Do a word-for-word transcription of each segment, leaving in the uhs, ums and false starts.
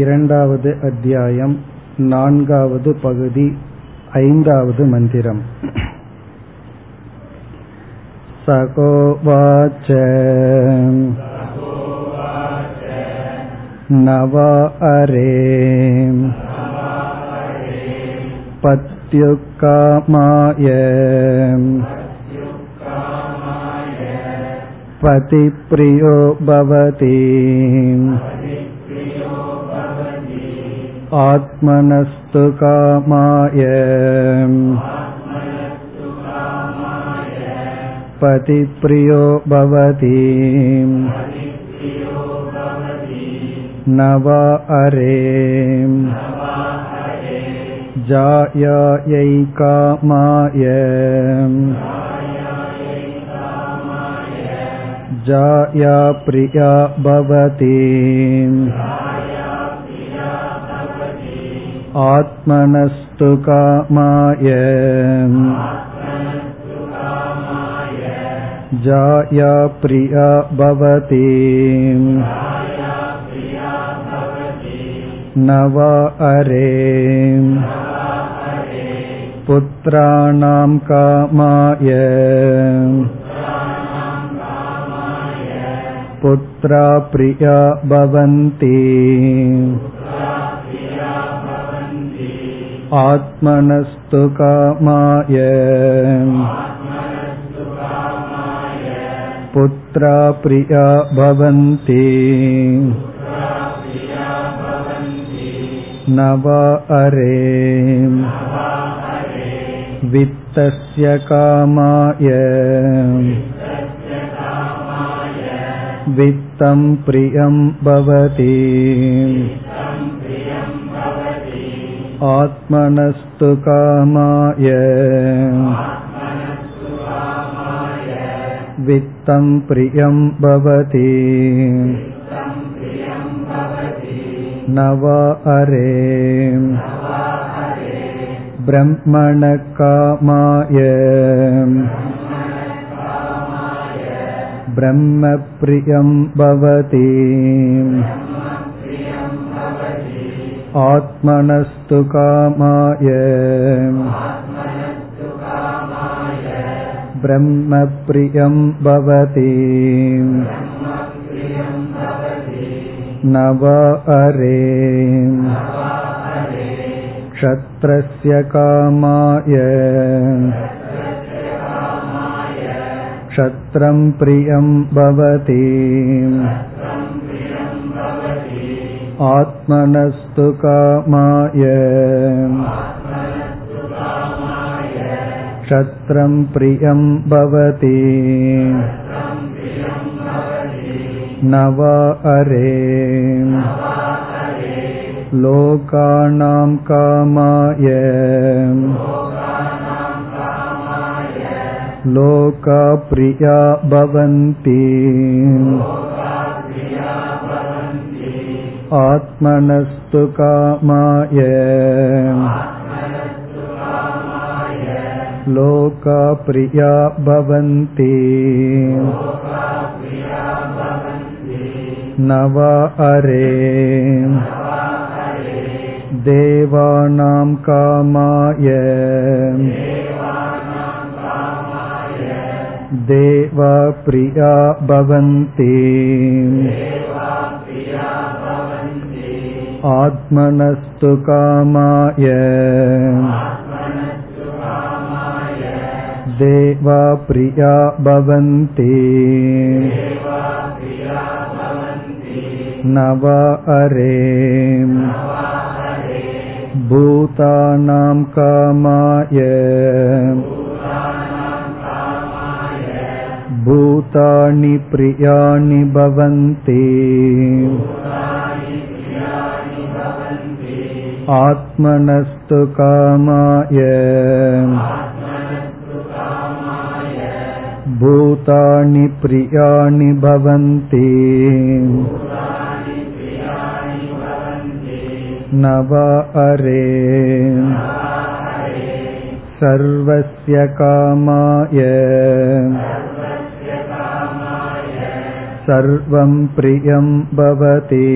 இரண்டாவது அத்தியாயம், நான்காவது பகுதி, ஐந்தாவது மந்திரம். சகோவாச்ச நவா அரேம் பத்யுகாமாய பதிப்ரியோ பவதி ஆத்மனஸ்து காமாய பதிப்ரியோ பவதி நவா அரேம் ஜாயாயை காமாய ஜாயா பிரியா பவதி ஆத்மனஸ்து காமாய ஜாயா பிரியா பவதி நவா அரேம் புத்ராணாம் காமாய புத்ரா பிரியா பவந்தி ஆத்மனஸ்து காமாய புத்ரா பிரியா பவந்தி நவா அரேம் வித்தஸ்ய காமாய வித்தம் பிரியம் பவதி ஆத்மனஸ்து காமாய வித்தம் பிரியம் பவதி நவா அரேம் பிரம்மண காமாய பிரம்ம பிரியம் பவதி ஆத்மனஸ்து காமாய பிரம்ம பிரியம் பவதி நவா அரேம் க்ஷத்ரஸ்ய காமாய க்ஷத்ரம் பிரியம் பவதி ஆத்மனஸ்து காமாய க்ஷத்ரம் பிரியம் பவதி நவா அரேம் லோகானாம் காமாய லோகா பிரியா பவந்தி ஆத்மனஸ்து காமாய லோகா பிரியா பவந்தி நவா அரேம் தேவானாம் காமாய தேவா பிரியா பவந்தி ஆத்மனஸ்து காமாய தேவா பிரியா பவந்தி நவா அரேம் பூதானாம் காமாய பூதானி பிரியாணி பவந்தி ஆத்மனஸ்து காமாய பூதானி பிரியாணி பவந்தி நவா அரேம் சர்வஸ்ய காமாய சர்வம் பிரியம் பவதி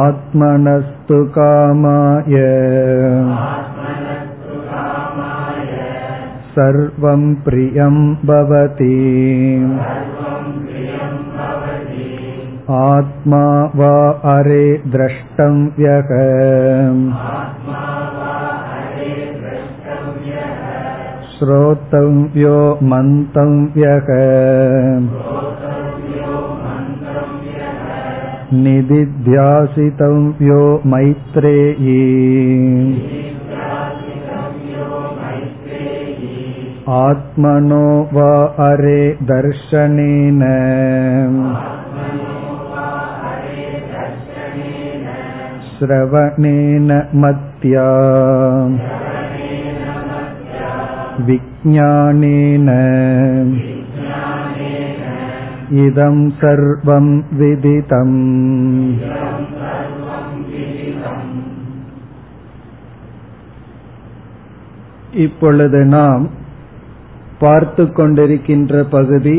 ஆத்மனஸ்து காமாய சர்வம் பிரியம் பவதி ஆத்மா வா அரே த்ரஷ்டம் யக ஸ்ரோதம் யோ மந்தம் யக நிதித்யாசிதம் யோ மைத்ரேயி ஆத்மனோ வா அரே தர்ஷனேன ஸ்ரவணேன மத்யா விஞ்ஞானேன இதம் சர்வம் விதிதம். இப்பொழுது நாம் பார்த்துக் கொண்டிருக்கின்ற பகுதி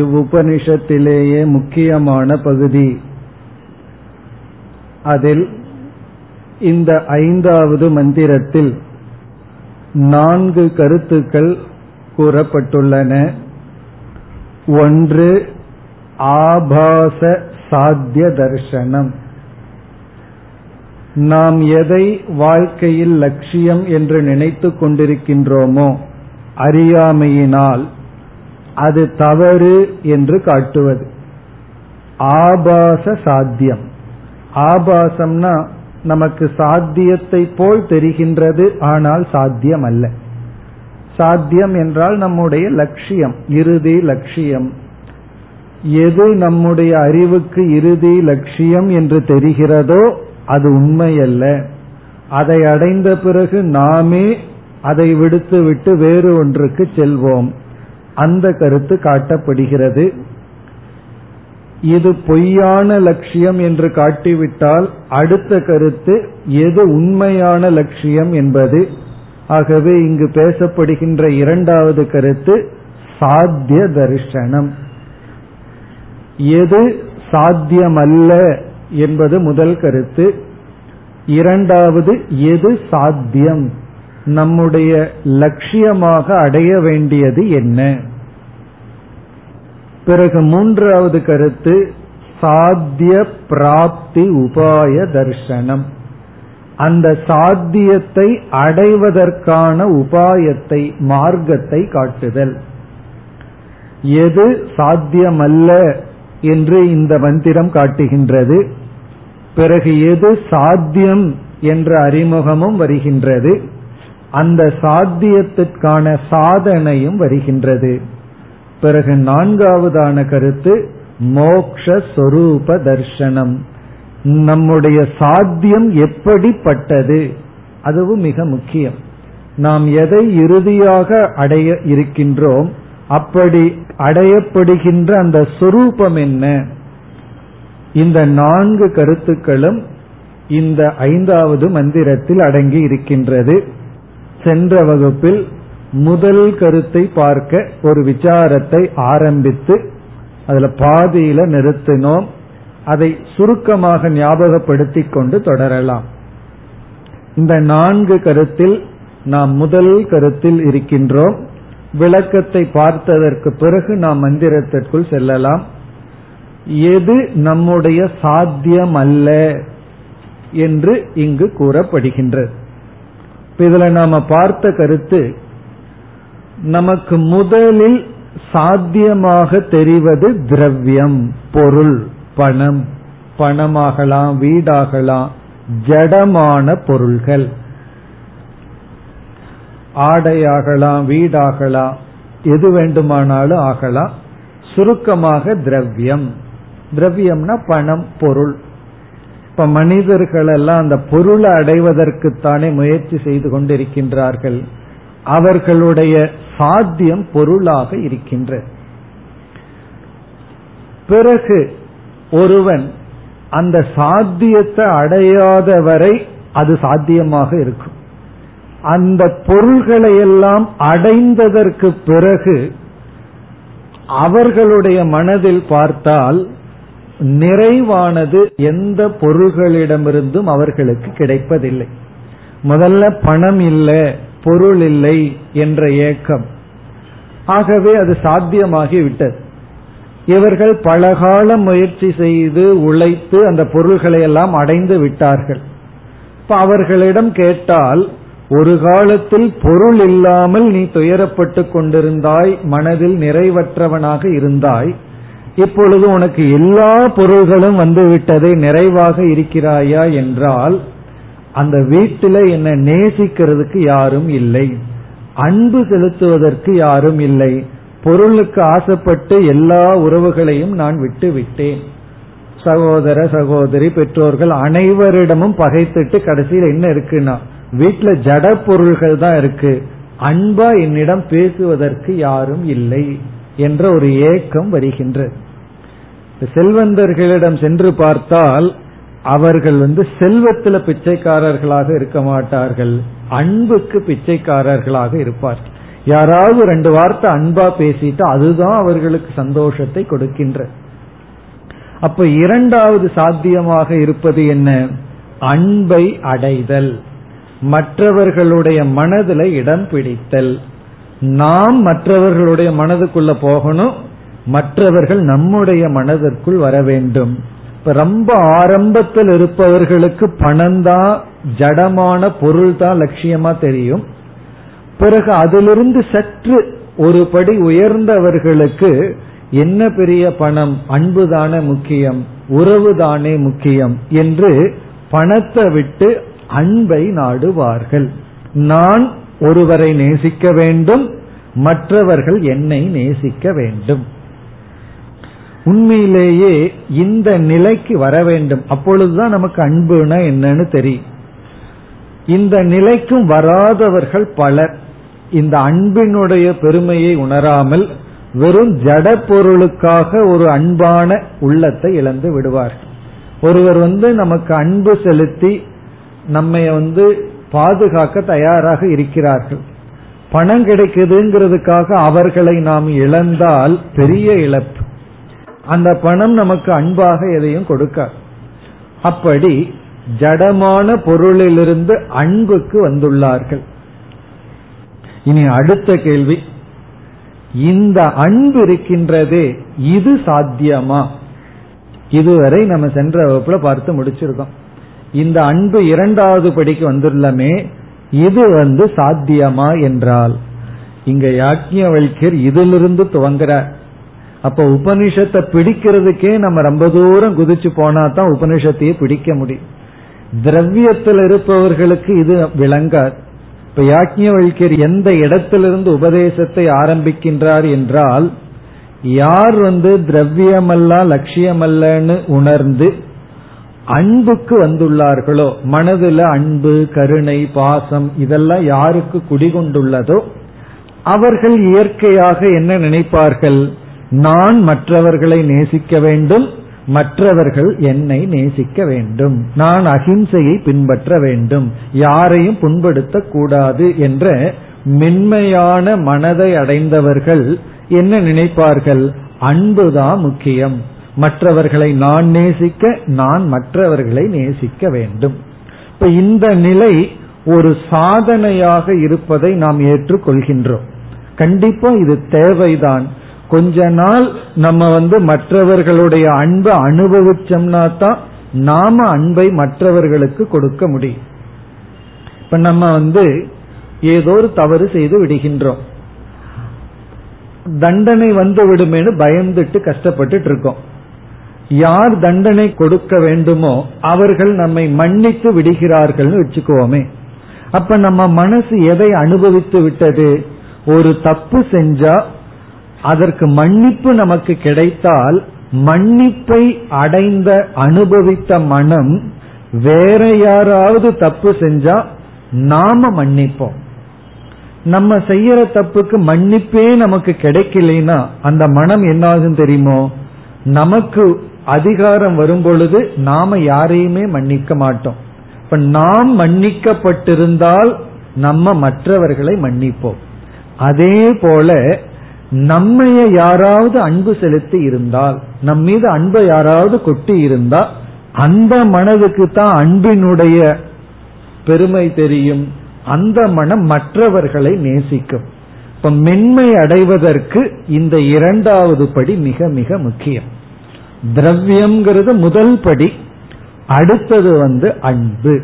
இவ்வுபனிஷத்திலேயே முக்கியமான பகுதி. அதில் இந்த ஐந்தாவது மந்திரத்தில் நான்கு கருத்துக்கள் கூறப்பட்டுள்ளன. ஒன்று, ஆபாச சாத்திய தர்சனம். நாம் எதை வாழ்க்கையில் லட்சியம் என்று நினைத்து கொண்டிருக்கின்றோமோ அறியாமையினால் அது தவறு என்று காட்டுவது ஆபாச சாத்தியம். ஆபாசம்னா நமக்கு சாத்தியத்தை போல் தெரிகின்றது, ஆனால் சாத்தியம் அல்ல. சாத்தியம் என்றால் நம்முடைய லட்சியம், இறுதி லட்சியம். எது நம்முடைய அறிவுக்கு இறுதி லட்சியம் என்று தெரிகிறதோ அது உண்மையல்ல. அதை அடைந்த பிறகு நாமே அதை விடுத்து விட்டு வேறு ஒன்றுக்கு செல்வோம். அந்த கருத்து காட்டப்படுகிறது. இது பொய்யான லட்சியம் என்று காட்டிவிட்டால் அடுத்த கருத்து எது உண்மையான லட்சியம் என்பது. ஆகவே இங்கு பேசப்படுகின்ற இரண்டாவது கருத்து சாத்திய தரிசனம். எது சாத்தியமல்ல என்பது முதல் கருத்து. இரண்டாவது, எது சாத்தியம், நம்முடைய லட்சியமாக அடைய வேண்டியது என்ன. பிறகு மூன்றாவது கருத்து சாத்திய பிராப்தி உபாய தர்சனம். அந்த சாத்தியத்தை அடைவதற்கான உபாயத்தை, மார்க்கத்தை காட்டுதல். எது சாத்தியமல்ல என்று இந்த மந்திரம் காட்டுகின்றது. பிறகு எது சாத்தியம் என்ற அறிமுகமும் வருகின்றது. அந்த சாத்தியத்திற்கான சாதனையும் வருகின்றது. பிறகு நான்காவதான கருத்து மோக்ஷ சொரூப தர்சனம். நம்முடைய சாத்தியம் எப்படிப்பட்டது, அதுவும் மிக முக்கியம். நாம் எதை இறுதியாக அடைய இருக்கின்றோம், அப்படி அடையப்படுகின்ற அந்த சொரூபம் என்ன. இந்த நான்கு கருத்துக்களும் இந்த ஐந்தாவது மந்திரத்தில் அடங்கி இருக்கின்றது. சென்ற வகுப்பில் முதல் கருத்தை பார்க்க ஒரு விசாரத்தை ஆரம்பித்து அதுல பாதியில நிறுத்தினோம். அதை சுருக்கமாக ஞாபகப்படுத்திக் கொண்டு தொடரலாம். இந்த நான்கு கருத்தில் நாம் முதல் கருத்தில் இருக்கின்றோம். விளக்கத்தை பார்த்ததற்கு பிறகு நாம் மந்திரத்திற்குள் செல்லலாம். எது நம்முடைய சாத்தியம் அல்ல என்று இங்கு கூறப்படுகின்றது. இதுல நாம பார்த்த கருத்து, நமக்கு முதலில் சாத்தியமாக தெரிவது திரவியம், பொருள், பணம். பணமாகலாம், வீடாகலாம், ஜடமான பொருள்கள், ஆடையாகலாம், வீடாகலாம், எது வேண்டுமானாலும் ஆகலாம். சுருக்கமாக திரவியம். திரவியம்னா பணம், பொருள். இப்ப மனிதர்கள் எல்லாம் அந்த பொருளை அடைவதற்குத்தானே முயற்சி செய்து கொண்டிருக்கின்றார்கள். அவர்களுடைய சாத்தியம் பொருளாக இருக்கின்ற பிறகு ஒருவன் அந்த சாத்தியத்தை அடையாத வரை அது சாத்தியமாக இருக்கும். அந்த பொருள்களை எல்லாம் அடைந்ததற்கு பிறகு அவர்களுடைய மனதில் பார்த்தால் நிறைவானது எந்த பொருள்களிடமிருந்தும் அவர்களுக்கு கிடைப்பதில்லை. முதல்ல பணம் இல்லை, பொருள் இல்லை என்ற ஏக்கம், ஆகவே அது சாத்தியமாகி விட்டது. இவர்கள் பலகால முயற்சி செய்து உழைத்து அந்த பொருள்களை எல்லாம் அடைந்து விட்டார்கள். இப்ப அவர்களிடம் கேட்டால், ஒரு காலத்தில் பொருள் இல்லாமல் நீ துயரப்பட்டு கொண்டிருந்தாய், மனதில் நிறைவற்றவனாக இருந்தாய், இப்பொழுது உனக்கு எல்லா பொருள்களும் வந்துவிட்டதை நிறைவாக இருக்கிறாயா என்றால், அந்த வீட்டில என்னை நேசிக்கிறதுக்கு யாரும் இல்லை, அன்பு செலுத்துவதற்கு யாரும் இல்லை, பொருளுக்கு ஆசைப்பட்டு எல்லா உறவுகளையும் நான் விட்டு விட்டேன். சகோதர சகோதரி, பெற்றோர்கள் அனைவரிடமும் பகைத்துட்டு கடைசியில் என்ன இருக்குன்னா வீட்டுல ஜட பொருள்கள் தான் இருக்கு, அன்பா என்னிடம் பேசுவதற்கு யாரும் இல்லை என்ற ஒரு ஏக்கம் வருகின்றது. செல்வந்தர்களிடம் சென்று பார்த்தால் அவர்கள் வந்து செல்வத்துல பிச்சைக்காரர்களாக இருக்க மாட்டார்கள், அன்புக்கு பிச்சைக்காரர்களாக இருப்பார்கள். யாராவது ரெண்டு வார்த்தை அன்பா பேசிட்டு அதுதான் அவர்களுக்கு சந்தோஷத்தை கொடுக்கின்ற. அப்ப இரண்டாவது சாத்தியமாக இருப்பது என்ன? அன்பை அடைதல், மற்றவர்களுடைய மனதில் இடம் பிடித்தல். நாம் மற்றவர்களுடைய மனதுக்குள்ள போகணும், மற்றவர்கள் நம்முடைய மனதிற்குள் வர வேண்டும். இப்ப ரொம்ப ஆரம்பத்தில் இருப்பவர்களுக்கு பணம் தான், ஜடமான பொருள் தான் லட்சியமா தெரியும். பிறகு அதிலிருந்து சற்று ஒரு படி உயர்ந்தவர்களுக்கு என்ன பெரிய பணம், அன்புதானே முக்கியம், உறவுதானே முக்கியம் என்று பணத்தை விட்டு அன்பை நாடுவார்கள். நான் ஒருவரை நேசிக்க வேண்டும், மற்றவர்கள் என்னை நேசிக்க வேண்டும். உண்மையிலேயே இந்த நிலைக்கு வர வேண்டும், அப்பொழுதுதான் நமக்கு அன்புனா என்னன்னு தெரியும். இந்த நிலைக்கும் வராதவர்கள் பலர் இந்த அன்பினுடைய பெருமையை உணராமல் வெறும் ஜட பொருளுக்காக ஒரு அன்பான உள்ளத்தை இழந்து விடுவார்கள். ஒருவர் வந்து நமக்கு அன்பு செலுத்தி நம்மை வந்து பாதுகாக்க தயாராக இருக்கிறார்கள், பணம் கிடைக்குதுங்கிறதுக்காக அவர்களை நாம் இழந்தால் பெரிய இழப்பு. அந்த பணம் நமக்கு அன்பாக எதையும் கொடுக்காது. அப்படி ஜடமான பொருளிலிருந்து அன்புக்கு வந்துள்ளார்கள். இனி அடுத்த கேள்வி, இந்த அன்பு இருக்கின்றதே இது சாத்தியமா? இதுவரை நம்ம சென்ற வகுப்புல பார்த்து முடிச்சிருக்கோம். இந்த அன்பு இரண்டாவது படிக்கு வந்துள்ளமே, இது வந்து சாத்தியமா என்றால், இங்க யாக்ஞர் இதிலிருந்து துவங்குறார். அப்ப உபனிஷத்தை பிடிக்கிறதுக்கே நம்ம ரொம்ப தூரம் குதிச்சு போனா தான் உபனிஷத்தையே பிடிக்க முடியும். திரவியத்தில் இருப்பவர்களுக்கு இது விளங்காது. இப்ப யாக்ஞர் எந்த இடத்திலிருந்து உபதேசத்தை ஆரம்பிக்கின்றார் என்றால், யார் வந்து திரவியமல்ல லட்சியமல்லன்னு உணர்ந்து அன்புக்கு வந்துள்ளார்களோ, மனதுல அன்பு, கருணை, பாசம் இதெல்லாம் யாருக்கு குடிகொண்டுள்ளதோ, அவர்கள் இயற்கையாக என்ன நினைப்பார்கள்? நான் மற்றவர்களை நேசிக்க வேண்டும், மற்றவர்கள் என்னை நேசிக்க வேண்டும், நான் அகிம்சையை பின்பற்ற வேண்டும், யாரையும் புண்படுத்த கூடாது என்ற மென்மையான மனதை அடைந்தவர்கள் என்ன நினைப்பார்கள்? அன்புதான் முக்கியம், மற்றவர்களை நான் நேசிக்க, நான் மற்றவர்களை நேசிக்க வேண்டும். இப்ப இந்த நிலை ஒரு சாதனையாக இருப்பதை நாம் ஏற்றுக்கொள்கின்றோம். கண்டிப்பா இது தேவைதான். கொஞ்ச நாள் நம்ம வந்து மற்றவர்களுடைய அன்பை அனுபவிச்சோம்னா தான் நாம அன்பை மற்றவர்களுக்கு கொடுக்க முடியும். இப்ப நம்ம வந்து ஏதோ ஒரு தவறு செய்து விடுகின்றோம், தண்டனை வந்து விடுமேனு பயந்துட்டு கஷ்டப்பட்டுட்டு இருக்கோம். யார் தண்டனை கொடுக்க வேண்டுமோ அவர்கள் நம்மை மன்னித்து விடுகிறார்கள் வச்சுக்கோமே. அப்ப நம்ம மனசு எதை அனுபவித்து விட்டது? ஒரு தப்பு செஞ்சா அதற்கு மன்னிப்பு நமக்கு கிடைத்தால், மன்னிப்பை அடைந்த அனுபவித்த மனம் வேற யாராவது தப்பு செஞ்சா நாம மன்னிப்போம். நம்ம செய்யற தப்புக்கு மன்னிப்பே நமக்கு கிடைக்கலைன்னா அந்த மனம் என்ன ஆகும் தெரியுமோ? நமக்கு அதிகாரம் வரும் பொழுது நாம யாரையுமே மன்னிக்க மாட்டோம். இப்ப நாம் மன்னிக்கப்பட்டிருந்தால் நம்ம மற்றவர்களை மன்னிப்போம். அதே போல நம்மைய யாராவது அன்பு செலுத்தி இருந்தால், நம் மீது அன்பை யாராவது கொட்டி இருந்தா, அந்த மனதுக்கு தான் அன்பினுடைய பெருமை தெரியும். அந்த மனம் மற்றவர்களை நேசிக்கும். இப்ப மென்மை அடைவதற்கு இந்த இரண்டாவது படி மிக மிக முக்கியம். திரவியம்ங்கிறது முதல் படி, அடுத்தது வந்து அன்பு.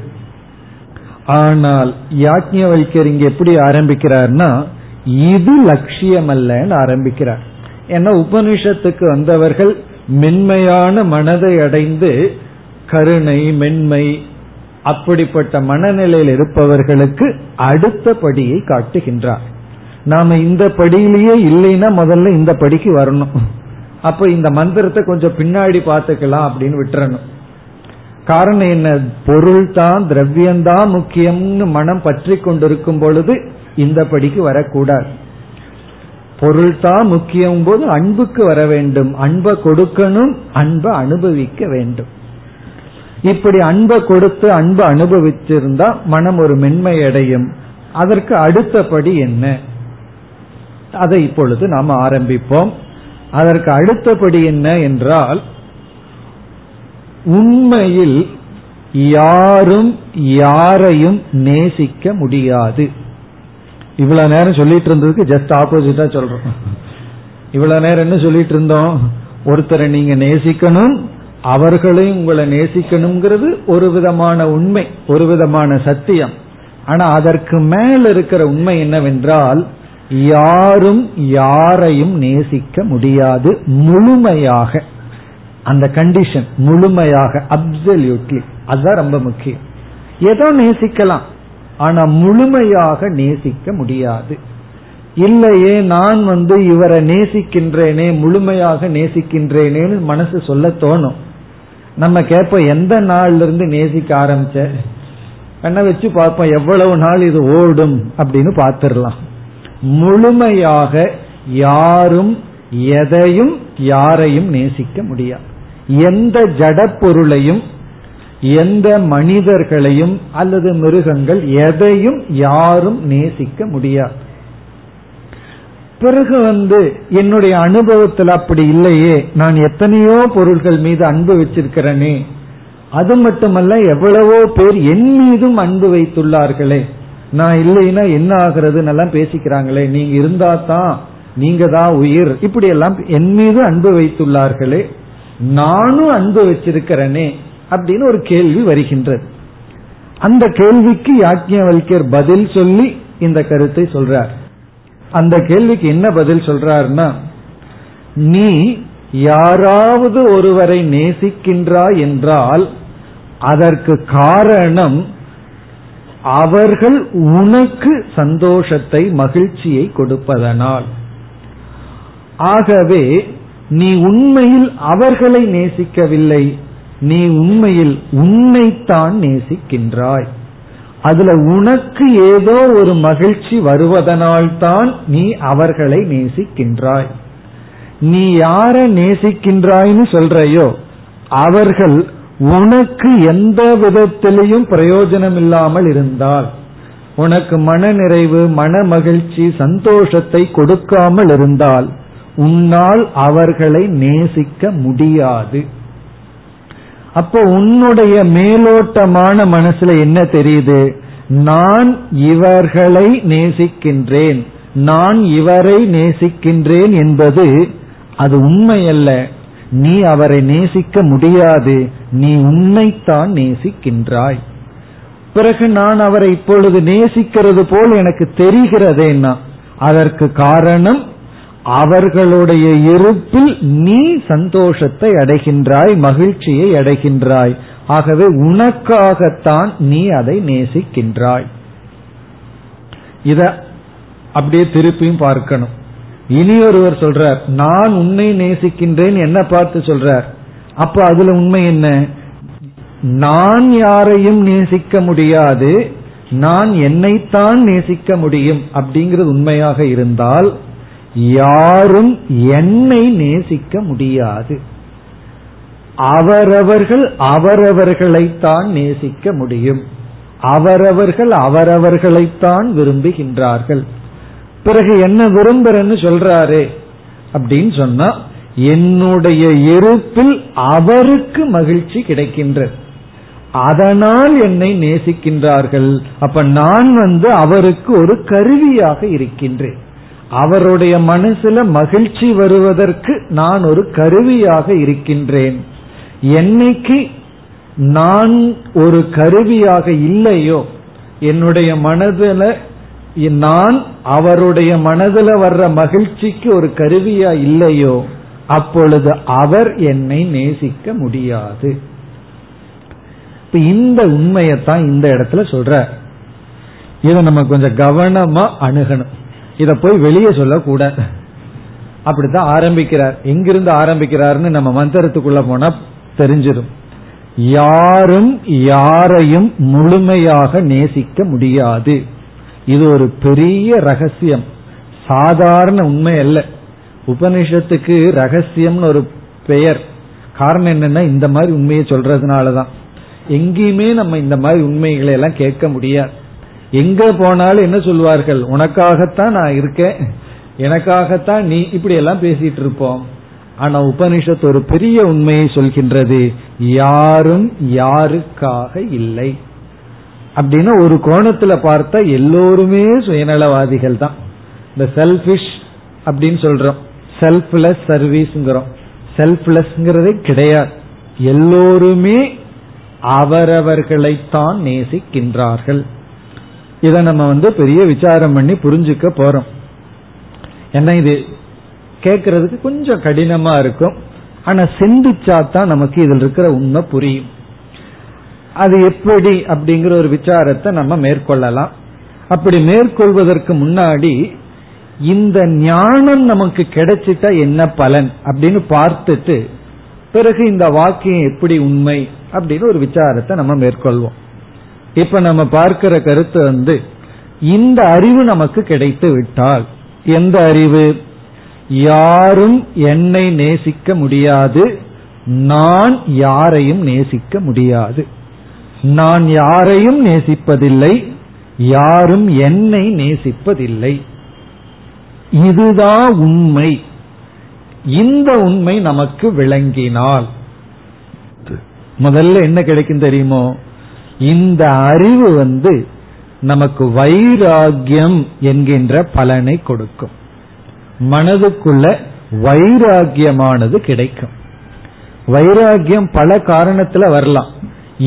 ஆனால் யாஜ்ஞவல்க்யர் இங்க எப்படி ஆரம்பிக்கிறார்னா, இது லட்சியம் அல்லன்னு ஆரம்பிக்கிறார். ஏன்னா உபனிஷத்துக்கு வந்தவர்கள் மென்மையான மனதை அடைந்து கருணை மென்மை அப்படிப்பட்ட மனநிலையில் இருப்பவர்களுக்கு அடுத்த படியை காட்டுகின்றார். நாம இந்த படியிலேயே இல்லைன்னா முதல்ல இந்த படிக்கு வரணும். அப்ப இந்த மந்திரத்தை கொஞ்சம் பின்னாடி பார்த்துக்கலாம் அப்படின்னு விட்டுறணும். காரணம் என்ன, பொருள் தான் திரவியம்தான் முக்கியம்னு மனம் பற்றி கொண்டிருக்கும் பொழுது இந்த படிக்கு வரக்கூடாது. பொருள் தான் முக்கியம் போது அன்புக்கு வர வேண்டும், அன்பை கொடுக்கணும், அன்பை அனுபவிக்க வேண்டும். இப்படி அன்பை கொடுத்து அன்பை அனுபவிச்சிருந்தா மனம் ஒரு மென்மை அடையும். அதற்கு அடுத்த படி என்ன, அதை இப்பொழுது நாம் ஆரம்பிப்போம். அதற்கு அடுத்தபடி என்ன என்றால், உண்மையில் யாரும் யாரையும் நேசிக்க முடியாது. இவ்வளவு நேரம் சொல்லிட்டு இருந்ததுக்கு ஜஸ்ட் ஆப்போசிட்டா சொல்றோம். இவ்வளவு நேரம் என்ன சொல்லிட்டு இருந்தோம், ஒருத்தரை நீங்க நேசிக்கணும், அவர்களையும் உங்களை நேசிக்கணுங்கிறது ஒரு விதமான உண்மை, ஒரு விதமான சத்தியம். ஆனா அதற்கு மேல இருக்கிற உண்மை என்னவென்றால், யாரும் யாரையும் நேசிக்க முடியாது முழுமையாக. அந்த கண்டிஷன் முழுமையாக, அப்சல்யூட்லி, அதுதான் ரொம்ப முக்கியம். ஏதோ நேசிக்கலாம், ஆனா முழுமையாக நேசிக்க முடியாது. இல்லையே நான் வந்து இவரை நேசிக்கின்றேனே, முழுமையாக நேசிக்கின்றேனேன்னு மனசு சொல்ல தோணும். நம்ம கேட்போம், எந்த நாள்ல இருந்து நேசிக்க ஆரம்பிச்ச கண்ண வச்சு பார்ப்போம், எவ்வளவு நாள் இது ஓடும் அப்படின்னு பார்த்துடலாம். முழுமையாக யாரும் எதையும் யாரையும் நேசிக்க முடியாது. எந்த ஜட பொருளையும், எந்த மனிதர்களையும் அல்லது மிருகங்கள், எதையும் யாரும் நேசிக்க முடியாது. பிறகு வந்து என்னுடைய அனுபவத்தில் அப்படி இல்லையே, நான் எத்தனையோ பொருள்கள் மீது அன்பு வச்சிருக்கிறேனே, அது மட்டுமல்ல எவ்வளவோ பேர் என் மீதும் அன்பு வைத்துள்ளார்களே, நான் இல்லைன்னா என்ன ஆகுறதுன்னு எல்லாம் பேசிக்கிறாங்களே, நீங்க இருந்தா தான், நீங்க தான் உயிர், இப்படி எல்லாம் என் மீது அன்பு வைத்துள்ளார்களே, நானும் அன்பு வச்சிருக்கிறேனே அப்படின்னு ஒரு கேள்வி வருகின்றது. அந்த கேள்விக்கு யாஜ்ஞவல்க்யர் பதில் சொல்லி இந்த கருத்தை சொல்றார். அந்த கேள்விக்கு என்ன பதில் சொல்றாருன்னா, நீ யாராவது ஒருவரை நேசிக்கின்றாய் என்றால் அதற்கு காரணம் அவர்கள் உனக்கு சந்தோஷத்தை மகிழ்ச்சியை கொடுப்பதனால். ஆகவே நீ உண்மையில் அவர்களை நேசிக்கவில்லை, நீ உண்மையில் உன்னைத்தான் நேசிக்கின்றாய். அதுல உனக்கு ஏதோ ஒரு மகிழ்ச்சி வருவதனால்தான் நீ அவர்களை நேசிக்கின்றாய். நீ யார நேசிக்கின்றாய்னு சொல்றையோ அவர்கள் உனக்கு எந்த விதத்திலையும் பிரயோஜனம் இல்லாமல் இருந்தால், உனக்கு மன நிறைவு மன மகிழ்ச்சி சந்தோஷத்தை கொடுக்காமல் இருந்தால் உன்னால் அவர்களை நேசிக்க முடியாது. அப்போ உன்னுடைய மேலோட்டமான மனசுல என்ன தெரியுது, நான் இவர்களை நேசிக்கின்றேன், நான் இவரை நேசிக்கின்றேன் என்பது அது உண்மையல்ல. நீ அவரை நேசிக்க முடியாது, நீ உன்னைத்தான் நேசிக்கின்றாய். பிறகு நான் அவரை இப்பொழுது நேசிக்கிறது போல் எனக்கு தெரிகிறதேன்னா அதற்கு காரணம் அவர்களுடைய இருப்பில் நீ சந்தோஷத்தை அடைகின்றாய், மகிழ்ச்சியை அடைகின்றாய். ஆகவே உனக்காகத்தான் நீ அதை நேசிக்கின்றாய். இத அப்படியே திருப்பியும் பார்க்கணும். இனி ஒருவர் சொல்றார், நான் உன்னை நேசிக்கின்றேன், என்ன பார்த்து சொல்றார். அப்ப அதுல உண்மை என்ன, நான் யாரையும் நேசிக்க முடியாது, நான் என்னைத்தான் நேசிக்க முடியும் அப்படிங்கிறது உண்மையாக இருந்தால் யாரும் என்னை நேசிக்க முடியாது, அவரவர்கள் அவரவர்களைத்தான் நேசிக்க முடியும், அவரவர்கள் அவரவர்களைத்தான் விரும்புகின்றார்கள். பிறகு என்ன விரும்புறேன்னு சொல்றாரு அப்படின்னு சொன்னா என்னுடைய இருப்பில் அவருக்கு மகிழ்ச்சி கிடைக்கின்றது, அதனால் என்னை நேசிக்கின்றார்கள். அப்ப நான் வந்து அவருக்கு ஒரு கருவியாக இருக்கின்றேன், அவருடைய மனசுல மகிழ்ச்சி வருவதற்கு நான் ஒரு கருவியாக இருக்கின்றேன். என்னைக்கு நான் ஒரு கருவியாக இல்லையோ, என்னுடைய மனதுல நான் அவருடைய மனதுல வர்ற மகிழ்ச்சிக்கு ஒரு கருவியா இல்லையோ, அப்பொழுது அவர் என்னை நேசிக்க முடியாது. இந்த உண்மையத்தான் இந்த இடத்துல சொல்ற. இத நம்ம கொஞ்சம் கவனமா அணுகணும், இத போய் வெளியே சொல்ல கூட. அப்படித்தான் ஆரம்பிக்கிறார். எங்கிருந்து ஆரம்பிக்கிறார்னு நம்ம மந்திரத்துக்குள்ள போனா தெரிஞ்சிடும். யாரும் யாரையும் முழுமையாக நேசிக்க முடியாது. இது ஒரு பெரிய ரகசியம், சாதாரண உண்மை அல்ல. உபனிஷத்துக்கு ரகசியம்னு ஒரு பெயர். காரணம் என்னன்னா இந்த மாதிரி உண்மையை சொல்றதுனாலதான். எங்கேயுமே நம்ம இந்த மாதிரி உண்மைகளை எல்லாம் கேட்க முடியாது. எங்க போனாலும் என்ன சொல்வார்கள், உனக்காகத்தான் நான் இருக்கேன், எனக்காகத்தான் நீ, இப்படி எல்லாம் பேசிட்டு இருப்போம். ஆனா உபனிஷத்து ஒரு பெரிய உண்மையை சொல்கின்றது, யாரும் யாருக்காக இல்லை. அப்படின்னா ஒரு கோணத்துல பார்த்தா எல்லோருமே சுயநலவாதிகள் தான். இந்த செல்ஃபிஷ் அப்படின்னு சொல்றோம், செல்ஃப்லெஸ் சர்வீஸ்ங்கிறோம். செல்ஃப்லெஸ்ங்கிறதே கிடையாது, எல்லோருமே அவரவர்களைத்தான் நேசிக்கின்றார்கள். இத நம்ம வந்து பெரிய விசாரம் பண்ணி புரிஞ்சுக்க போறோம். ஏன்னா இது கேட்கறதுக்கு கொஞ்சம் கடினமா இருக்கும், ஆனா சிந்திச்சாதான் நமக்கு இதில் இருக்கிற உண்மை புரியும். அது எப்படி அப்படிங்கிற ஒரு விசாரத்தை நம்ம மேற்கொள்ளலாம். அப்படி மேற்கொள்வதற்கு முன்னாடி இந்த ஞானம் நமக்கு கிடைச்சிட்டா என்ன பலன் அப்படின்னு பார்த்துட்டு பிறகு இந்த வாக்கியம் எப்படி உண்மை அப்படின்னு ஒரு விசாரத்தை நம்ம மேற்கொள்வோம். இப்ப நம்ம பார்க்கிற கருத்து வந்து, இந்த அறிவு நமக்கு கிடைத்து விட்டால், எந்த அறிவு, யாரும் என்னை நேசிக்க முடியாது, நான் யாரையும் நேசிக்க முடியாது, நான் யாரையும் நேசிப்பதில்லை, யாரும் என்னை நேசிப்பதில்லை, இதுதான் உண்மை. இந்த உண்மை நமக்கு விளங்கினால் முதல்ல என்ன கிடைக்கும் தெரியுமோ, இந்த அறிவு வந்து நமக்கு வைராகியம் என்கின்ற பலனை கொடுக்கும். மனதுக்குள்ள வைராகியமானது கிடைக்கும். வைராகியம் பல காரணத்துல வரலாம்.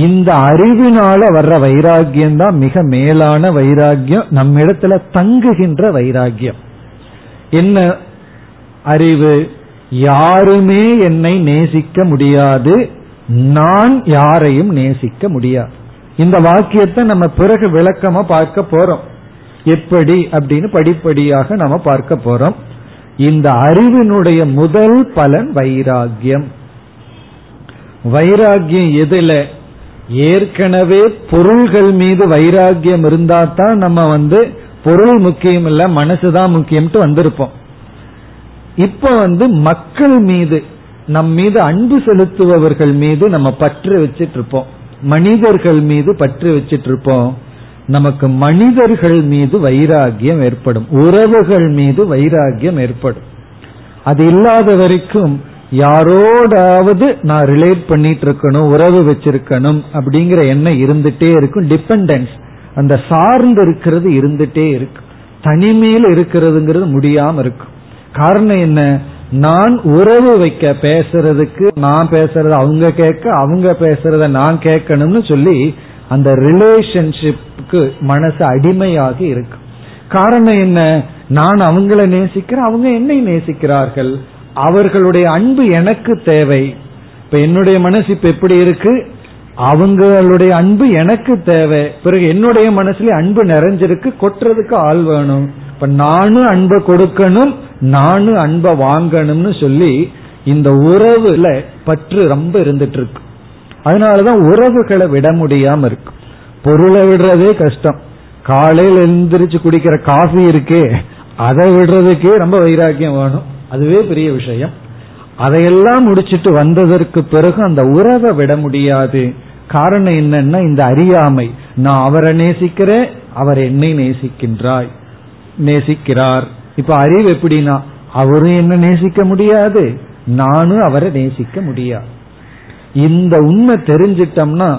இந்த அறிவினால வர்ற வைராகியம் தான் மிக மேலான வைராகியம், நம்மிடத்துல தங்குகின்ற வைராகியம். என்ன அறிவு, யாருமே என்னை நேசிக்க முடியாது, நான் யாரையும் நேசிக்க முடியாது. இந்த வாக்கியத்தை நம்ம பிறகு விளக்கமா பார்க்க போறோம், எப்படி அப்படின்னு படிப்படியாக நம்ம பார்க்க போறோம். இந்த அறிவினுடைய முதல் பலன் வைராகியம். வைராகியம் எதுல, ஏற்கனவே பொருள்கள் மீது வைராகியம் இருந்தா தான் நம்ம வந்து பொருள் முக்கியம் இல்ல மனசுதான் முக்கியம்ட்டு வந்திருப்போம். இப்ப வந்து மக்கள் மீது, நம் மீது அன்பு செலுத்துபவர்கள் மீது நம்ம பற்று வச்சிட்டு இருப்போம், மனிதர்கள் மீது பற்று வச்சிட்டு இருப்போம். நமக்கு மனிதர்கள் மீது வைராகியம் ஏற்படும், உறவுகள் மீது வைராகியம் ஏற்படும். அது இல்லாத வரைக்கும் யாரோடாவது நான் ரிலேட் பண்ணிட்டு இருக்கணும், உறவு வச்சிருக்கணும் அப்படிங்கிற எண்ணம் இருந்துட்டே இருக்கும். டிபெண்டன்ஸ், அந்த சார்ந்து இருக்கிறது இருந்துட்டே இருக்கு. தனிமையில் இருக்கிறதுங்கிறது முடியாம இருக்கும். காரணம் என்ன, நான் உறவு வைக்க, பேசுறதுக்கு நான் பேசுறத அவங்க கேட்க, அவங்க பேசுறத நான் கேட்கணும்னு சொல்லி அந்த ரிலேஷன்ஷிப்க்கு மனசு அடிமையாகி இருக்கு. காரணம் என்ன, நான் அவங்கள நேசிக்கிறேன், அவங்க என்னை நேசிக்கிறார்கள், அவர்களுடைய அன்பு எனக்கு தேவை. இப்ப என்னுடைய மனசு இப்ப எப்படி இருக்கு, அவங்களுடைய அன்பு எனக்கு தேவை. பிறகு என்னுடைய மனசுல அன்பு நிறைஞ்சிருக்கு, கொட்டுறதுக்கு ஆள் வேணும். இப்ப நானும் அன்பை கொடுக்கணும், நானும் அன்பை வாங்கணும்னு சொல்லி இந்த உறவுல பற்று ரொம்ப இருந்துட்டு இருக்கு. அதனாலதான் உறவுகளை விட முடியாம இருக்கு. பொருளை விடுறதே கஷ்டம். காலையில எழுந்திரிச்சு குடிக்கிற காஃபி இருக்கே, அதை விடுறதுக்கே ரொம்ப வைராக்கியம் வேணும், அதுவே பெரிய விஷயம். அதையெல்லாம் முடிச்சிட்டு வந்ததற்கு பிறகு அந்த உறவை விட முடியாது. காரணம் என்னன்னா இந்த அறியாமை, நான் அவரை நேசிக்கிறேன், அவர் என்னை நேசிக்கின்றாய். நேசிக்கிறார். இப்ப அறிவு எப்படின்னா அவரும் என்ன நேசிக்க முடியாது, நானும் அவரை நேசிக்க முடியாது. இந்த உண்மை தெரிஞ்சிட்டம்னா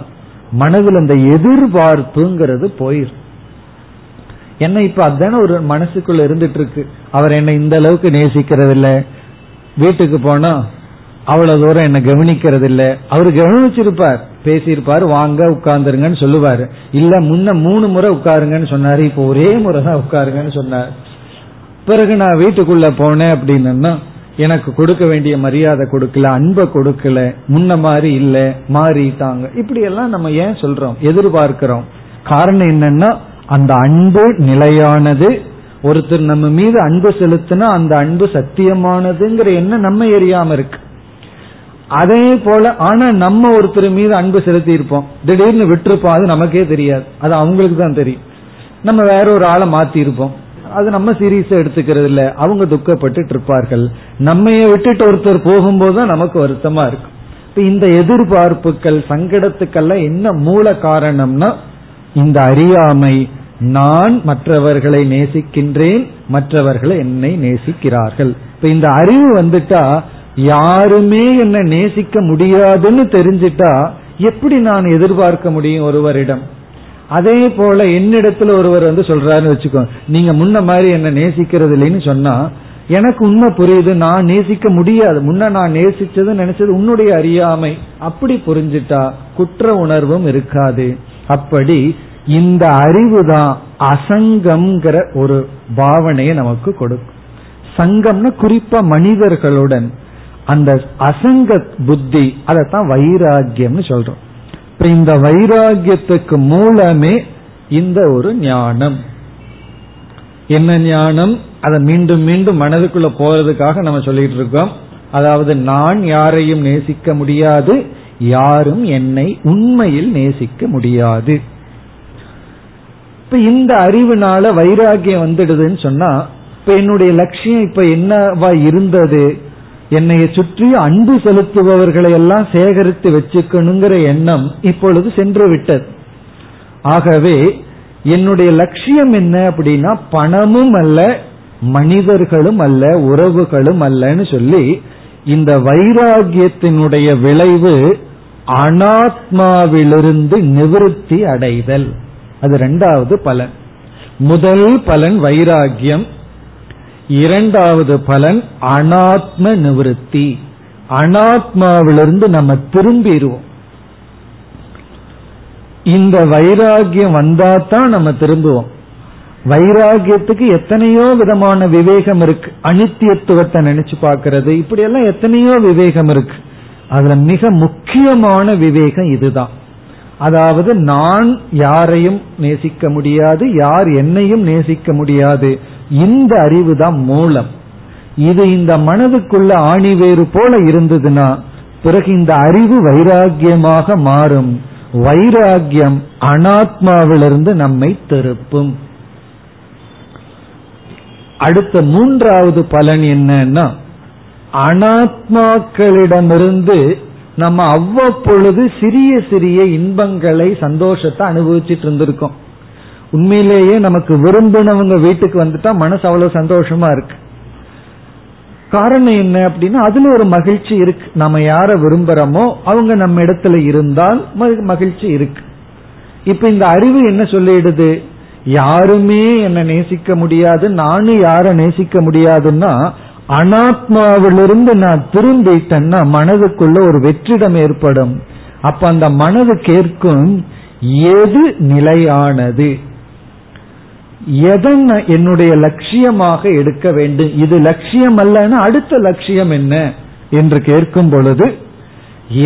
மனதில் அந்த எதிர்பார்ப்புங்கிறது போயிடும். என்ன இப்ப அதுதானே ஒரு மனசுக்குள்ள இருந்துட்டு இருக்கு, அவர் என்ன இந்த அளவுக்கு நேசிக்கிறது இல்லை, வீட்டுக்கு போனா அவ்வளவு தூரம் என்ன கவனிக்கிறது இல்ல. அவரு கவனிச்சிருப்பார், பேசியிருப்பாரு, வாங்க உட்கார்ந்துருங்கன்னு சொல்லுவாரு, இல்ல முன்ன மூணு முறை உட்காருங்கன்னு சொன்னாரு, இப்ப ஒரே முறை தான் உட்காருங்கன்னு சொன்னார். பிறகு நான் வீட்டுக்குள்ள போனேன் அப்படின்னா எனக்கு கொடுக்க வேண்டிய மரியாதை கொடுக்கல, அன்பை கொடுக்கல, முன்ன மாதிரி இல்ல, மாறிட்டாங்க. இப்படி எல்லாம் நம்ம ஏன் சொல்றோம், எதிர்பார்க்கிறோம். காரணம் என்னன்னா அந்த அன்பு நிலையானது. ஒருத்தர் நம்ம மீது அன்பு செலுத்தினா அந்த அன்பு சத்தியமானதுங்கிற எண்ணம் நம்ம எரியாம இருக்கு. அதே போல ஆனா நம்ம ஒருத்தர் மீது அன்பு செலுத்தி இருப்போம், திடீர்னு விட்டுருப்போம், அது நமக்கே தெரியாது, அது அவங்களுக்கு தான் தெரியும். நம்ம வேற ஒரு ஆளை மாத்தி இருப்போம், அது நம்ம சீரியஸா எடுத்துக்கிறது இல்ல, அவங்க துக்கப்பட்டு இருப்பார்கள். நம்மைய விட்டுட்டு ஒருத்தர் போகும்போதுதான் நமக்கு வருத்தமா இருக்கும். இப்ப இந்த எதிர்பார்ப்புகள் சங்கடத்துக்கெல்லாம் என்ன மூல காரணம்னா இந்த அறியாமை. நான் மற்றவர்களை நேசிக்கின்றேன், மற்றவர்களை என்னை நேசிக்கிறார்கள். இப்ப இந்த அறிவு வந்துட்டா, யாருமே என்ன நேசிக்க முடியாதுன்னு தெரிஞ்சிட்டா எப்படி நான் எதிர்பார்க்க முடியும் ஒருவரிடம்? அதே போல என்னிடத்துல ஒருவர் வந்து சொல்றாருன்னு வச்சுக்கோ, நீங்க முன்ன மாதிரி என்ன நேசிக்கிறது இல்லைன்னு சொன்னா எனக்கு உண்மை புரியுது, நான் நேசிக்க முடியாது, முன்ன நான் நேசிச்சது நினைச்சது உன்னுடைய அறியாமை. அப்படி புரிஞ்சிட்டா குற்ற உணர்வும் இருக்காது. அப்படி இந்த அறிவு தான் அசங்கம்ங்கிற ஒரு பாவனையை நமக்கு கொடுக்கும். சங்கம்னா குறிப்பா மனிதர்களுடன் அந்த அசங்க புத்தி, அதத்தான் வைராகியம்னு சொல்றோம். இப்ப இந்த வைராகியத்துக்கு மூலமே இந்த ஒரு ஞானம். என்ன ஞானம்? அதை மீண்டும் மீண்டும் மனதுக்குள்ள போறதுக்காக நம்ம சொல்லிட்டு இருக்கோம். அதாவது நான் யாரையும் நேசிக்க முடியாது, யாரும் என்னை உண்மையில் நேசிக்க முடியாது. இப்ப இந்த அறிவுனால வைராகியம் வந்துடுதுன்னு சொன்னா, இப்ப என்னுடைய லட்சியம் இப்ப என்னவா இருந்தது, என்னைய சுற்றி அன்பு செலுத்துபவர்களை எல்லாம் சேகரித்து வச்சுக்கணுங்கிற எண்ணம் இப்பொழுது சென்று விட்டது. ஆகவே என்னுடைய லட்சியம் என்ன அப்படின்னா பணமும் அல்ல, மனிதர்களும் அல்ல, உறவுகளும் அல்லன்னு சொல்லி இந்த வைராகியத்தினுடைய விளைவு அனாத்மாவிலிருந்து நிவிருத்தி அடைதல். அது இரண்டாவது பலன். முதல் பலன் வைராகியம், இரண்டாவது பலன் அனாத்ம நிவிருத்தி. அனாத்மாவிலிருந்து நம்ம திரும்பிடுவோம். இந்த வைராகியம் வந்தாதான் நம்ம திரும்புவோம். வைராகியத்துக்கு எத்தனையோ விதமான விவேகம் இருக்கு, அனித்தியத்துவத்தை நினைச்சு பார்க்கறது, இப்படி எல்லாம் எத்தனையோ விவேகம் இருக்கு. அதுல மிக முக்கியமான விவேகம் இதுதான். அதாவது நான் யாரையும் நேசிக்க முடியாது, யார் என்னையும் நேசிக்க முடியாது, இந்த அறிவு தான் மூலம். இது இந்த மனதுக்குள்ள ஆணிவேறு போல இருந்ததுன்னா பிறகு இந்த அறிவு வைராகியமாக மாறும். வைராகியம் அனாத்மாவிலிருந்து நம்மை திருப்பும். அடுத்த மூன்றாவது பலன் என்னன்னா, அனாத்மாக்களிடமிருந்து நம்ம அவ்வப்பொழுது சிறிய சிறிய இன்பங்களை, சந்தோஷத்தை அனுபவிச்சுட்டு இருந்திருக்கோம். உண்மையிலேயே நமக்கு விரும்பினவங்க வீட்டுக்கு வந்துட்டா மனசு அவ்வளவு சந்தோஷமா இருக்கு. காரணம் என்ன அப்படின்னா அதுல ஒரு மகிழ்ச்சி இருக்கு. நம்ம யார விரும்புறோமோ அவங்க நம்ம இடத்துல இருந்தால் மகிழ்ச்சி இருக்கு. இப்ப இந்த அறிவு என்ன சொல்லிடுது, யாருமே என்ன நேசிக்க முடியாது, நானும் யார நேசிக்க முடியாதுன்னா அனாத்மாவிலிருந்து நான் திரும்பிட்டேன்னா மனதுக்குள்ள ஒரு வெற்றிடம் ஏற்படும். அப்ப அந்த மனது கேட்கும், எது நிலையானது, எதன் என்னுடைய லட்சியமாக எடுக்க வேண்டும், இது லட்சியம் அல்லனா அடுத்த லட்சியம் என்ன என்று கேட்கும் பொழுது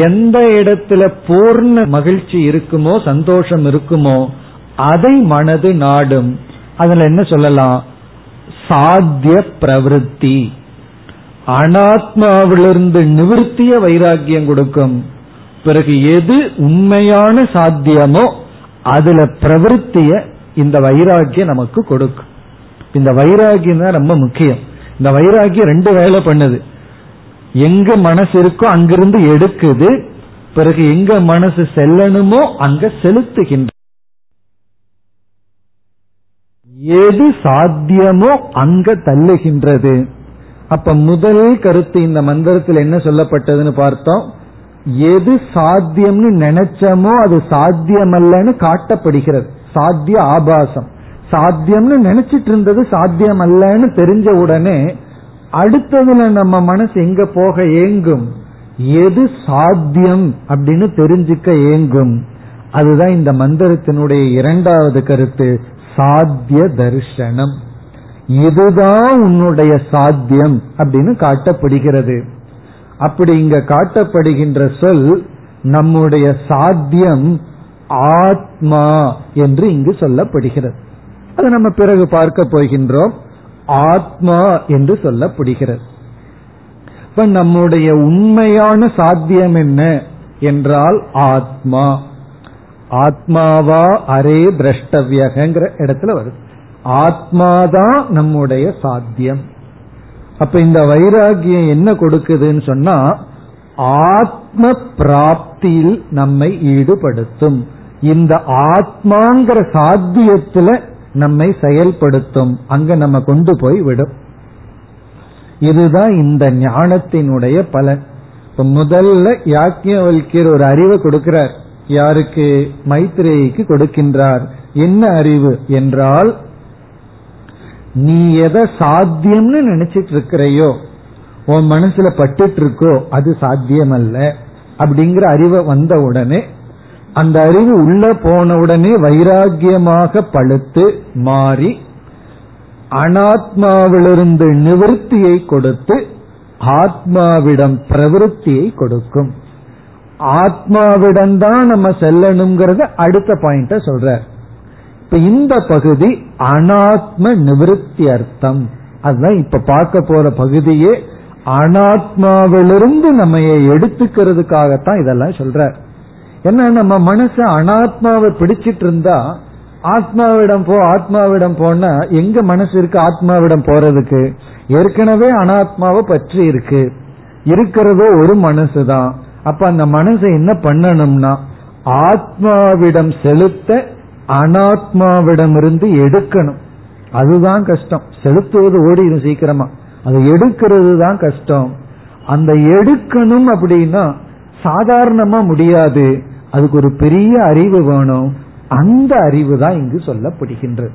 எந்த இடத்துல பூர்ண மகிழ்ச்சி இருக்குமோ, சந்தோஷம் இருக்குமோ அதை மனது நாடும். அதுல என்ன சொல்லலாம், சாத்திய பிரவருத்தி. அனாத்மாவிலிருந்து நிவர்த்திய வைராகியம் கொடுக்கும். பிறகு எது உண்மையான சாத்தியமோ அதுல பிரவருத்திய இந்த வைராகியம் நமக்கு கொடுக்கும். இந்த வைராகியம் தான் ரொம்ப முக்கியம். இந்த வைராகியம் ரெண்டு வேலை பண்ணுது. எங்க மனசு இருக்கோ அங்கிருந்து எடுக்குது, பிறகு எங்க மனசு செல்லணுமோ அங்க செலுத்துகின்ற எது சாத்தியமோ அங்க தள்ளுகின்றது. அப்ப முதல் கருத்து இந்த மந்திரத்தில் என்ன சொல்லப்பட்டதுன்னு பார்த்தோம், எது சாத்தியம்னு நினைச்சமோ அது சாத்தியமல்லன்னு காட்டப்படுகிறது. சாத்திய ஆபாசம், சாத்தியம்னு நினைச்சிட்டு இருந்தது சாத்தியம் அல்லன்னு தெரிஞ்ச உடனே அடுத்ததுல நம்ம மனசு எங்க போக ஏங்கும், எது சாத்தியம் அப்படின்னு தெரிஞ்சுக்க ஏங்கும். அதுதான் இந்த மந்திரத்தினுடைய இரண்டாவது கருத்து, சாத்திய தரிசனம். இதுதான் உன்னுடைய சாத்தியம் அப்படின்னு காட்டப்படுகிறது. அப்படி இங்க காட்டப்படுகின்ற சொல் நம்முடைய சாத்தியம் ஆத்மா என்று இங்கு சொல்லப்படுகிறது. அது நம்ம பிறகு பார்க்க போகின்றோம். ஆத்மா என்று சொல்லப்படுகிறது. இப்ப நம்முடைய உண்மையான சாத்தியம் என்ன என்றால் ஆத்மா. ஆத்மாவா அரே திரஷ்டவியகங்கிற இடத்துல வருது. ஆத்மாதான் நம்முடைய சாத்தியம். அப்ப இந்த வைராகியம் என்ன கொடுக்குதுன்னு சொன்னா, ஆத்ம பிராப்தியில் நம்மை ஈடுபடுத்தும். இந்த ஆத்மாங்கிற சாத்தியத்துல நம்மை செயல்படுத்தும், அங்க நம்ம கொண்டு போய் விடும். இதுதான் இந்த ஞானத்தினுடைய பலன். இப்ப முதல்ல யாக்ஞவல்கியர் ஒரு அறிவை கொடுக்கிறார். யாருக்கு? மைத்ரேயிக்கு கொடுக்கின்றார். என்ன அறிவு என்றால், நீ எதை சாத்தியம்னு நினைச்சிட்டு இருக்கிறையோ, உன் மனசுல பட்டுட்டு இருக்கோ, அது சாத்தியம் அல்ல அப்படிங்கிற அறிவை வந்த உடனே, அந்த அறிவு உள்ள போன உடனே வைராகியமாக பழுத்து மாறி அனாத்மாவிலிருந்து நிவர்த்தியை கொடுத்து ஆத்மாவிடம் பிரவிருத்தியை கொடுக்கும். ஆத்மாவிடம்தான் நம்ம செல்லணுங்கிறத அடுத்த பாயிண்ட சொல்ற. இப்ப இந்த பகுதி அனாத்ம நிவர்த்தி அர்த்தம். அதுதான் இப்ப பார்க்க போற பகுதியே. அனாத்மாவிலிருந்து நம்ம எடுத்துக்கிறதுக்காகத்தான் இதெல்லாம் சொல்ற. ஏன்னா நம்ம மனச அனாத்மாவை பிடிச்சிட்டு இருந்தா, ஆத்மாவிடம் போ ஆத்மாவிடம் போனா எங்க மனசு இருக்கு ஆத்மாவிடம் போறதுக்கு? ஏற்கனவே அனாத்மாவை பற்றி இருக்கு. இருக்கிறதோ ஒரு மனசுதான். அப்ப அந்த மனசை என்ன பண்ணணும்னா, ஆத்மாவிடம் செலுத்த அனாத்மாவிடம் இருந்து எடுக்கணும். அதுதான் கஷ்டம். செலுத்துவது ஓடிடும் சீக்கிரமா, அது எடுக்கிறது தான் கஷ்டம். அந்த எடுக்கணும் அப்படின்னா சாதாரணமா முடியாது, அதுக்கு ஒரு பெரிய அறிவு வேணும். அந்த அறிவு தான் இங்கு சொல்லப்படுகின்றது.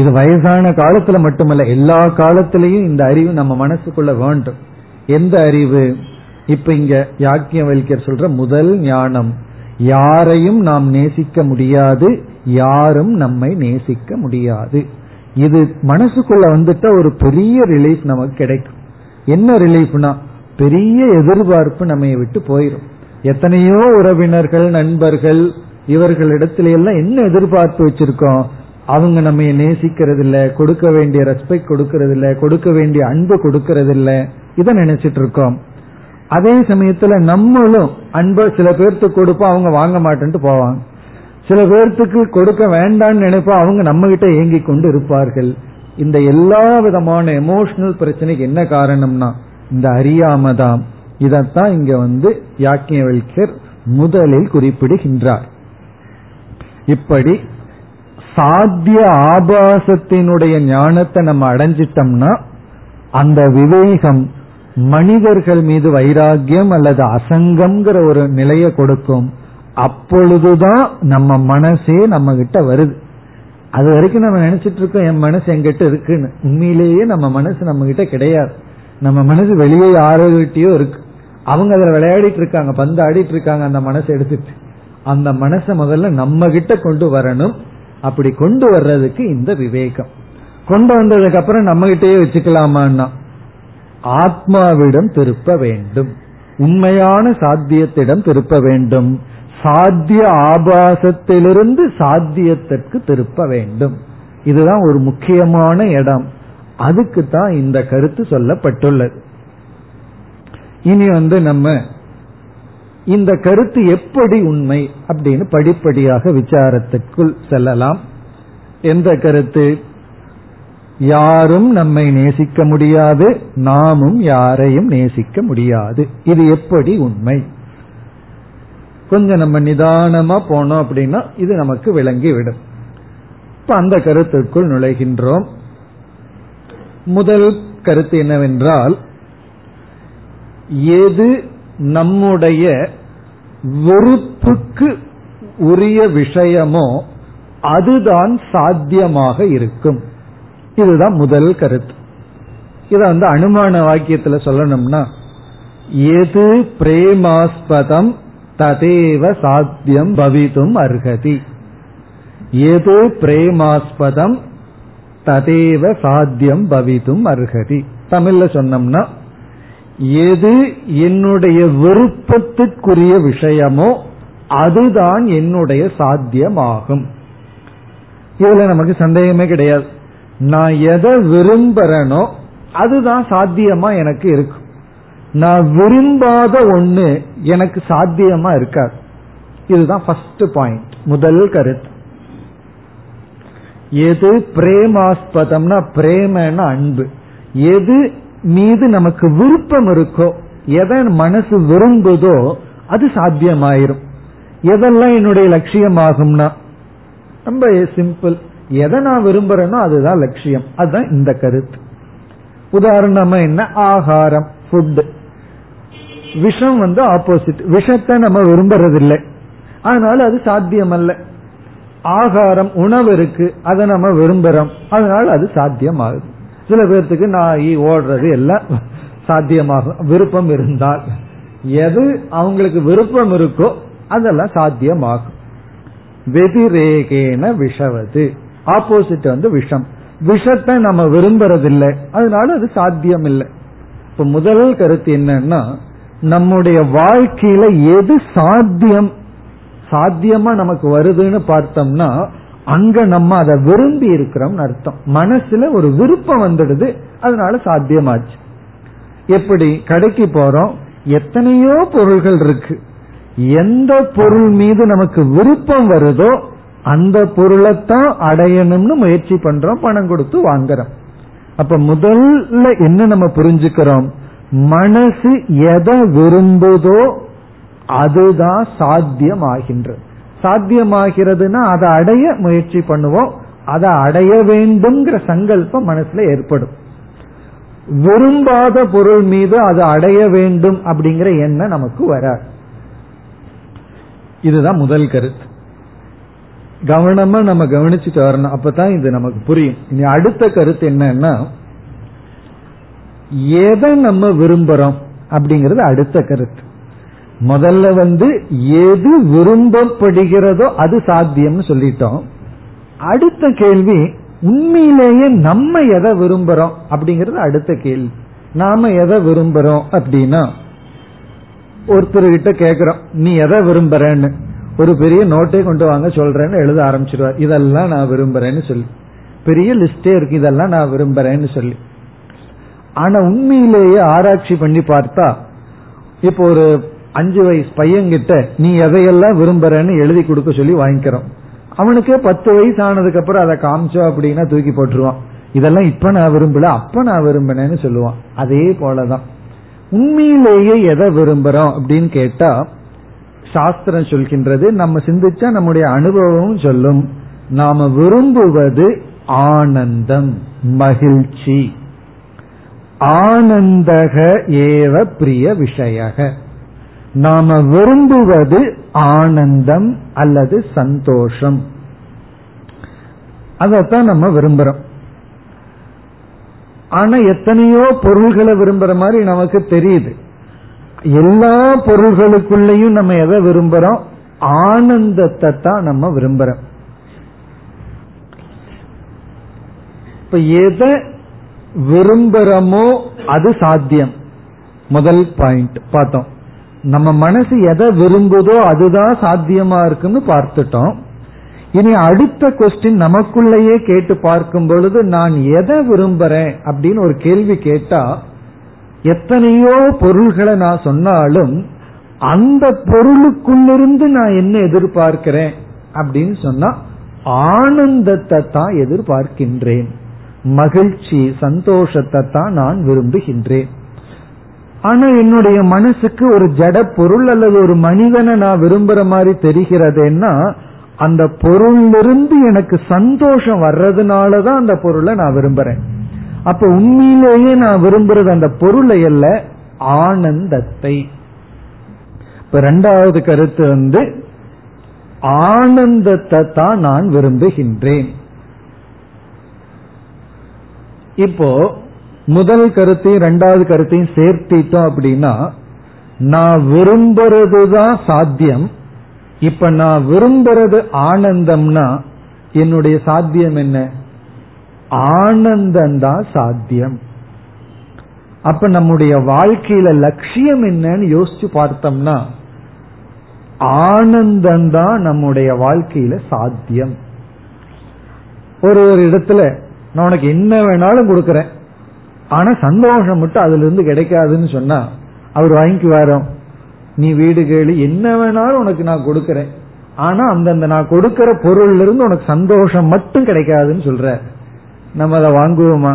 இது வயசான காலத்துல மட்டுமல்ல, எல்லா காலத்திலையும் இந்த அறிவு நம்ம மனசுக்குள்ள வேண்டும். எந்த அறிவு? இப்ப இங்க யாக்ஞவல்கியர் சொல்ற முதல் ஞானம், யாரையும் நாம் நேசிக்க முடியாது, யாரும் நம்மை நேசிக்க முடியாது. இது மனசுக்குள்ள வந்துட்ட ஒரு பெரிய ரிலீஃப் நமக்கு கிடைக்கும். என்ன ரிலீஃப்னா, பெரிய எதிர்பார்ப்பு நம்ம விட்டு போயிடும். எத்தனையோ உறவினர்கள், நண்பர்கள், இவர்களிடத்துல எல்லாம் என்ன எதிர்பார்ப்பு வச்சிருக்கோம்? அவங்க நம்ம நேசிக்கிறது இல்ல, கொடுக்க வேண்டிய ரெஸ்பெக்ட் கொடுக்கறது இல்ல, கொடுக்க வேண்டிய அன்பு கொடுக்கறது இல்ல, இதை நினைச்சிட்டு இருக்கோம். அதே சமயத்துல நம்மளும் அன்பை சில பேர்த்துக்கு கொடுப்போம், அவங்க வாங்க மாட்டேன்ட்டு போவாங்க. சில பேர்த்துக்கு கொடுக்க வேண்டான்னு நினைப்போம், அவங்க நம்ம கிட்ட ஏங்கி கொண்டு இருப்பார்கள். இந்த எல்லா விதமான எமோஷனல் பிரச்சனைக்கு என்ன காரணம்னா இந்த அறியாமதாம். இதத்தான் இங்க வந்து யாக்ஞவல்கியர் முதலில் குறிப்பிடுகின்றார். இப்படி சாத்திய ஆபாசத்தினுடைய ஞானத்தை நம்ம அடைஞ்சிட்டோம்னா, அந்த விவேகம் மனிதர்கள் மீது வைராகியம் அல்லது அசங்கம்ங்கிற ஒரு நிலையை கொடுக்கும். அப்பொழுதுதான் நம்ம மனசே நம்ம கிட்ட வருது. அது வரைக்கும் நம்ம நினைச்சிட்டு இருக்கோம் என் மனசு எங்கிட்ட இருக்குன்னு. உண்மையிலேயே நம்ம மனசு நம்ம கிட்ட கிடையாது. நம்ம மனசு வெளியே யாரோகிட்டயோ இருக்கு. அவங்க அதுல விளையாடிட்டு இருக்காங்க, பந்து ஆடிட்டு இருக்காங்க. அந்த மனசை எடுத்துட்டு அந்த மனசை முதல்ல நம்ம கிட்ட கொண்டு வரணும். அப்படி கொண்டு வர்றதுக்கு இந்த விவேகம். கொண்டு வந்ததுக்கு அப்புறம் நம்ம கிட்டயே வச்சுக்கலாமான்னா ஆத்மாவிடம் திருப்ப வேண்டும், உண்மையான சாத்தியத்திடம் திருப்ப வேண்டும். சாத்திய ஆபாசத்திலிருந்து சாத்தியத்திற்கு திருப்ப வேண்டும். இதுதான் ஒரு முக்கியமான இடம். அதுக்கு தான் இந்த கருத்து சொல்லப்பட்டுள்ளது. இனி வந்து நம்ம இந்த கருத்து எப்படி உண்மை அப்படின்னு படிப்படியாக விசாரத்திற்குள் செல்லலாம். எந்த கருத்து? யாரும் நம்மை நேசிக்க முடியாது, நாமும் யாரையும் நேசிக்க முடியாது. இது எப்படி உண்மை? கொஞ்சம் நம்ம நிதானமா போனோம் அப்படின்னா இது நமக்கு விளங்கிவிடும். இப்ப அந்த கருத்திற்குள் நுழைகின்றோம். முதல் கருத்து என்னவென்றால், எது நம்முடைய வெறுப்புக்கு உரிய விஷயமோ அதுதான் சாத்தியமாக இருக்கும். இதுதான் முதல் கருத்து. இத வந்து அனுமான வாக்கியத்துல சொல்லணும்னா, எது பிரேமாஸ்பதம் ததேவ சாத்தியம் பவிதும் அர்ஹதி. எது பிரேமாஸ்பதம் ததேவ சாத்தியம் பவிதும் அர்ஹதி. தமிழ்ல சொன்னோம்னா, எது என்னுடைய விருப்பத்துக்குரிய விஷயமோ அதுதான் என்னுடைய சாத்தியமாகும். இதுல நமக்கு சந்தேகமே கிடையாது. நான் எதை விரும்புறேனோ அதுதான் சாத்தியமா எனக்கு இருக்கும். நான் விரும்பாத ஒண்ணு எனக்கு சாத்தியமா இருக்காது. இதுதான் ஃபர்ஸ்ட் பாயிண்ட், முதல் கருத்து. எது பிரேமாஸ்பதம்னா, பிரேமன அன்பு, எது மீது நமக்கு விருப்பம் இருக்கோ, எதை மனசு விரும்புதோ அது சாத்தியமாயிரும். எதெல்லாம் என்னுடைய லட்சியமாகும்னா ரொம்ப சிம்பிள், எதை நான் விரும்புறேனோ அதுதான் லட்சியம். அதுதான் இந்த கருத்து. உதாரணமா என்ன, ஆகாரம், ஃபுட். விஷம் வந்து ஆப்போசிட், விஷத்தை நம்ம விரும்புறது இல்லை, அதனால அது சாத்தியம் அல்ல. ஆகாரம், உணவு இருக்கு, அதை நம்ம விரும்புறோம், அதனால அது சாத்தியம் ஆகுது. சில பேர்த்துக்கு நாய் ஓடுறது எல்லாம் சாத்தியமாகும் விருப்பம் இருந்தால். எது அவங்களுக்கு விருப்பம் இருக்கோ அதெல்லாம் சாத்தியமாகும். வெதிரேகேன விஷவது, ஆப்போசிட் வந்து விஷம், விஷத்தை நம்ம விரும்புறதில்லை, அதனால அது சாத்தியம் இல்லை. இப்ப முதல் கருத்து என்னன்னா, நம்முடைய வாழ்க்கையில எது சாத்தியம், சாத்தியமா நமக்கு வருதுன்னு பார்த்தோம்னா, அங்க நம்ம அதை விரும்பி இருக்கிறோம்னு அர்த்தம். மனசுல ஒரு விருப்பம் வந்துடுது, அதனால சாத்தியமாச்சு. எப்படி, கடைக்கு போறோம், எத்தனையோ பொருள்கள் இருக்கு, எந்த பொருள் மீது நமக்கு விருப்பம் வருதோ அந்த பொருளைத்தான் அடையணும்னு முயற்சி பண்றோம், பணம் கொடுத்து வாங்குறோம். அப்ப முதல்ல என்ன நம்ம புரிஞ்சுக்கிறோம், மனசு எதை விரும்புதோ அதுதான் சாத்தியமாகின்றது. சாத்தியமாகிறதுனா அதை அடைய முயற்சி பண்ணுவோம், அதை அடைய வேண்டும்ங்கிற சங்கல்பம் மனசுல ஏற்படும். விரும்பாத பொருள் மீது அதை அடைய வேண்டும் அப்படிங்கிற எண்ணம் நமக்கு வராது. இதுதான் முதல் கருத்து. கவனமா நம்ம கவனிச்சுட்டு வரணும், அப்பதான் இது நமக்கு புரியும். இனி அடுத்த கருத்து என்னன்னா, எதை நம்ம விரும்புறோம் அப்படிங்கறது அடுத்த கருத்து. முதல்ல வந்து எது விரும்பப்படுகிறதோ அது சாத்தியம்னு சொல்லிட்டோம். அடுத்த கேள்வி, உண்மையிலேயே நம்ம எதை விரும்புறோம் அப்படிங்கறது அடுத்த கேள்வி. நாம எதை விரும்புறோம் அப்படின்னா, ஒருத்தர் கிட்ட கேக்குறோம், நீ எதை விரும்புறேன்னு, ஒரு பெரிய நோட்டை கொண்டு வாங்க சொல்றேன்னு எழுத ஆரம்பிச்சிருவார், இதெல்லாம் நான் விரும்புறேன்னு சொல்லி, பெரிய லிஸ்டே இருக்கு, இதெல்லாம் நான் விரும்புறேன்னு சொல்லி. ஆனா உண்மையிலேயே ஆராய்ச்சி பண்ணி பார்த்தா, இப்போ ஒரு அஞ்சு வயசு பையன்கிட்ட நீ எதையெல்லாம் விரும்புறேன்னு எழுதி கொடுக்க சொல்லி வாங்கிக்கிறோம். அவனுக்கே பத்து வயசு ஆனதுக்கு அப்புறம் அதை காமிச்சோம் அப்படின்னா தூக்கி போட்டுருவான். இதெல்லாம் இப்ப நான் விரும்பல, அப்ப நான் விரும்பினேன்னு சொல்லுவான். அதே போலதான் உண்மையிலேயே எதை விரும்புறோம் அப்படின்னு கேட்டா, சாஸ்திரம் சொல்கின்றது, நம்ம சிந்திச்சா நம்முடைய அனுபவமும் சொல்லும், நாம விரும்புவது ஆனந்தம், மகிழ்ச்சி. ஆனந்தக ஏவ பிரிய விஷயக, நாம விரும்புவது ஆனந்தம் அல்லது சந்தோஷம், அதத்தான் நம்ம விரும்புறோம். ஆனா எத்தனையோ பொருள்களை விரும்புற மாதிரி நமக்கு தெரியுது. எல்லா பொருள்களுக்குள்ளேயும் நம்ம எதை விரும்புறோம், ஆனந்தத்தை தான் நம்ம விரும்புறோம். இப்ப எதை விரும்புறோமோ அது சாத்தியம். முதல் பாயிண்ட் பார்த்தோம், நம்ம மனசு எதை விரும்புதோ அதுதான் சாத்தியமா இருக்குன்னு பார்த்துட்டோம். இனி அடுத்த கொஸ்டின் நமக்குள்ளேயே கேட்டு பார்க்கும் பொழுது, நான் எதை விரும்புறேன் அப்படின்னு ஒரு கேள்வி கேட்டா, எத்தனையோ பொருள்களை நான் சொன்னாலும் அந்த பொருளுக்குள்ளிருந்து நான் என்ன எதிர்பார்க்கிறேன் அப்படின்னு சொன்னா, ஆனந்தத்தை தான் எதிர்பார்க்கின்றேன், மகிழ்ச்சி, சந்தோஷத்தை தான் நான் விரும்புகின்றேன். ஆனா என்னுடைய மனசுக்கு ஒரு ஜட பொருள் அல்லது ஒரு மனிதனை நான் விரும்புற மாதிரி தெரிகிறதுன்னா அந்த பொருளிலிருந்து எனக்கு சந்தோஷம் வர்றதுனாலதான் அந்த பொருளை நான் விரும்புறேன். அப்ப உண்மையிலேயே நான் விரும்புறது அந்த பொருளை அல்ல, ஆனந்தத்தை. இப்ப இரண்டாவது கருத்து வந்து ஆனந்தத்தை தான் நான் விரும்புகின்றேன். இப்போ முதல் கருத்தையும் இரண்டாவது கருத்தையும் சேர்த்திட்டோம் அப்படின்னா, நான் விரும்புறதுதான் சாத்தியம். இப்ப நான் விரும்புறது ஆனந்தம்னா என்னுடைய சாத்தியம் என்ன? ஆனந்தம்தான் சாத்தியம். அப்ப நம்முடைய வாழ்க்கையில லட்சியம் என்னன்னு யோசிச்சு பார்த்தோம்னா, ஆனந்தம்தான் நம்முடைய வாழ்க்கையில சாத்தியம். ஒரு ஒரு இடத்துல நான் உனக்கு என்ன வேணாலும் கொடுக்கறேன், ஆனா சந்தோஷம் மட்டும் அதுல இருந்து கிடைக்காதுன்னு சொன்னா அவர் வாங்கிக்கு வரோம். நீ வீடு கேளு, என்ன வேணாலும் உனக்கு நான் கொடுக்கறேன், ஆனா அந்தந்த நான் கொடுக்கற பொருள்ல இருந்து உனக்கு சந்தோஷம் மட்டும் கிடைக்காதுன்னு சொல்ற. நம்ம அதை வாங்குவோமா?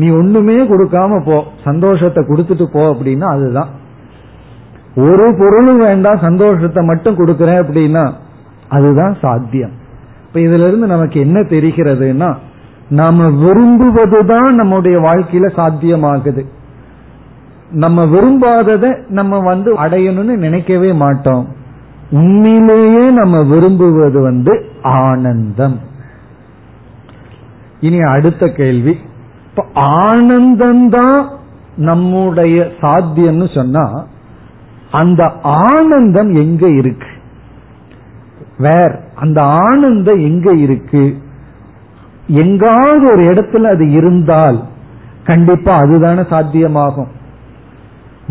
நீ ஒண்ணுமே கொடுக்காம போ, சந்தோஷத்தை கொடுத்துட்டு போ அப்படின்னா அதுதான். ஒரு பொருளும் வேண்டாம், சந்தோஷத்தை மட்டும் கொடுக்கறேன் அப்படின்னா அதுதான் சாத்தியம். இப்ப இதுல இருந்து நமக்கு என்ன தெரிகிறதுனா, நாம விரும்புவதுதான் நம்முடைய வாழ்க்கையில சாத்தியமாகுது. நம்ம விரும்பாதத நம்ம வந்து அடையணும்னு நினைக்கவே மாட்டோம். உண்மையிலேயே நம்ம விரும்புவது வந்து ஆனந்தம். இனி அடுத்த கேள்வி, இப்ப ஆனந்தம்தான் நம்முடைய சாத்தியம்னு சொன்னா அந்த ஆனந்தம் எங்க இருக்கு? வேற அந்த ஆனந்தம் எங்க இருக்கு? எங்காவது ஒரு இடத்துல அது இருந்தால் கண்டிப்பா அதுதான சாத்தியமாகும்.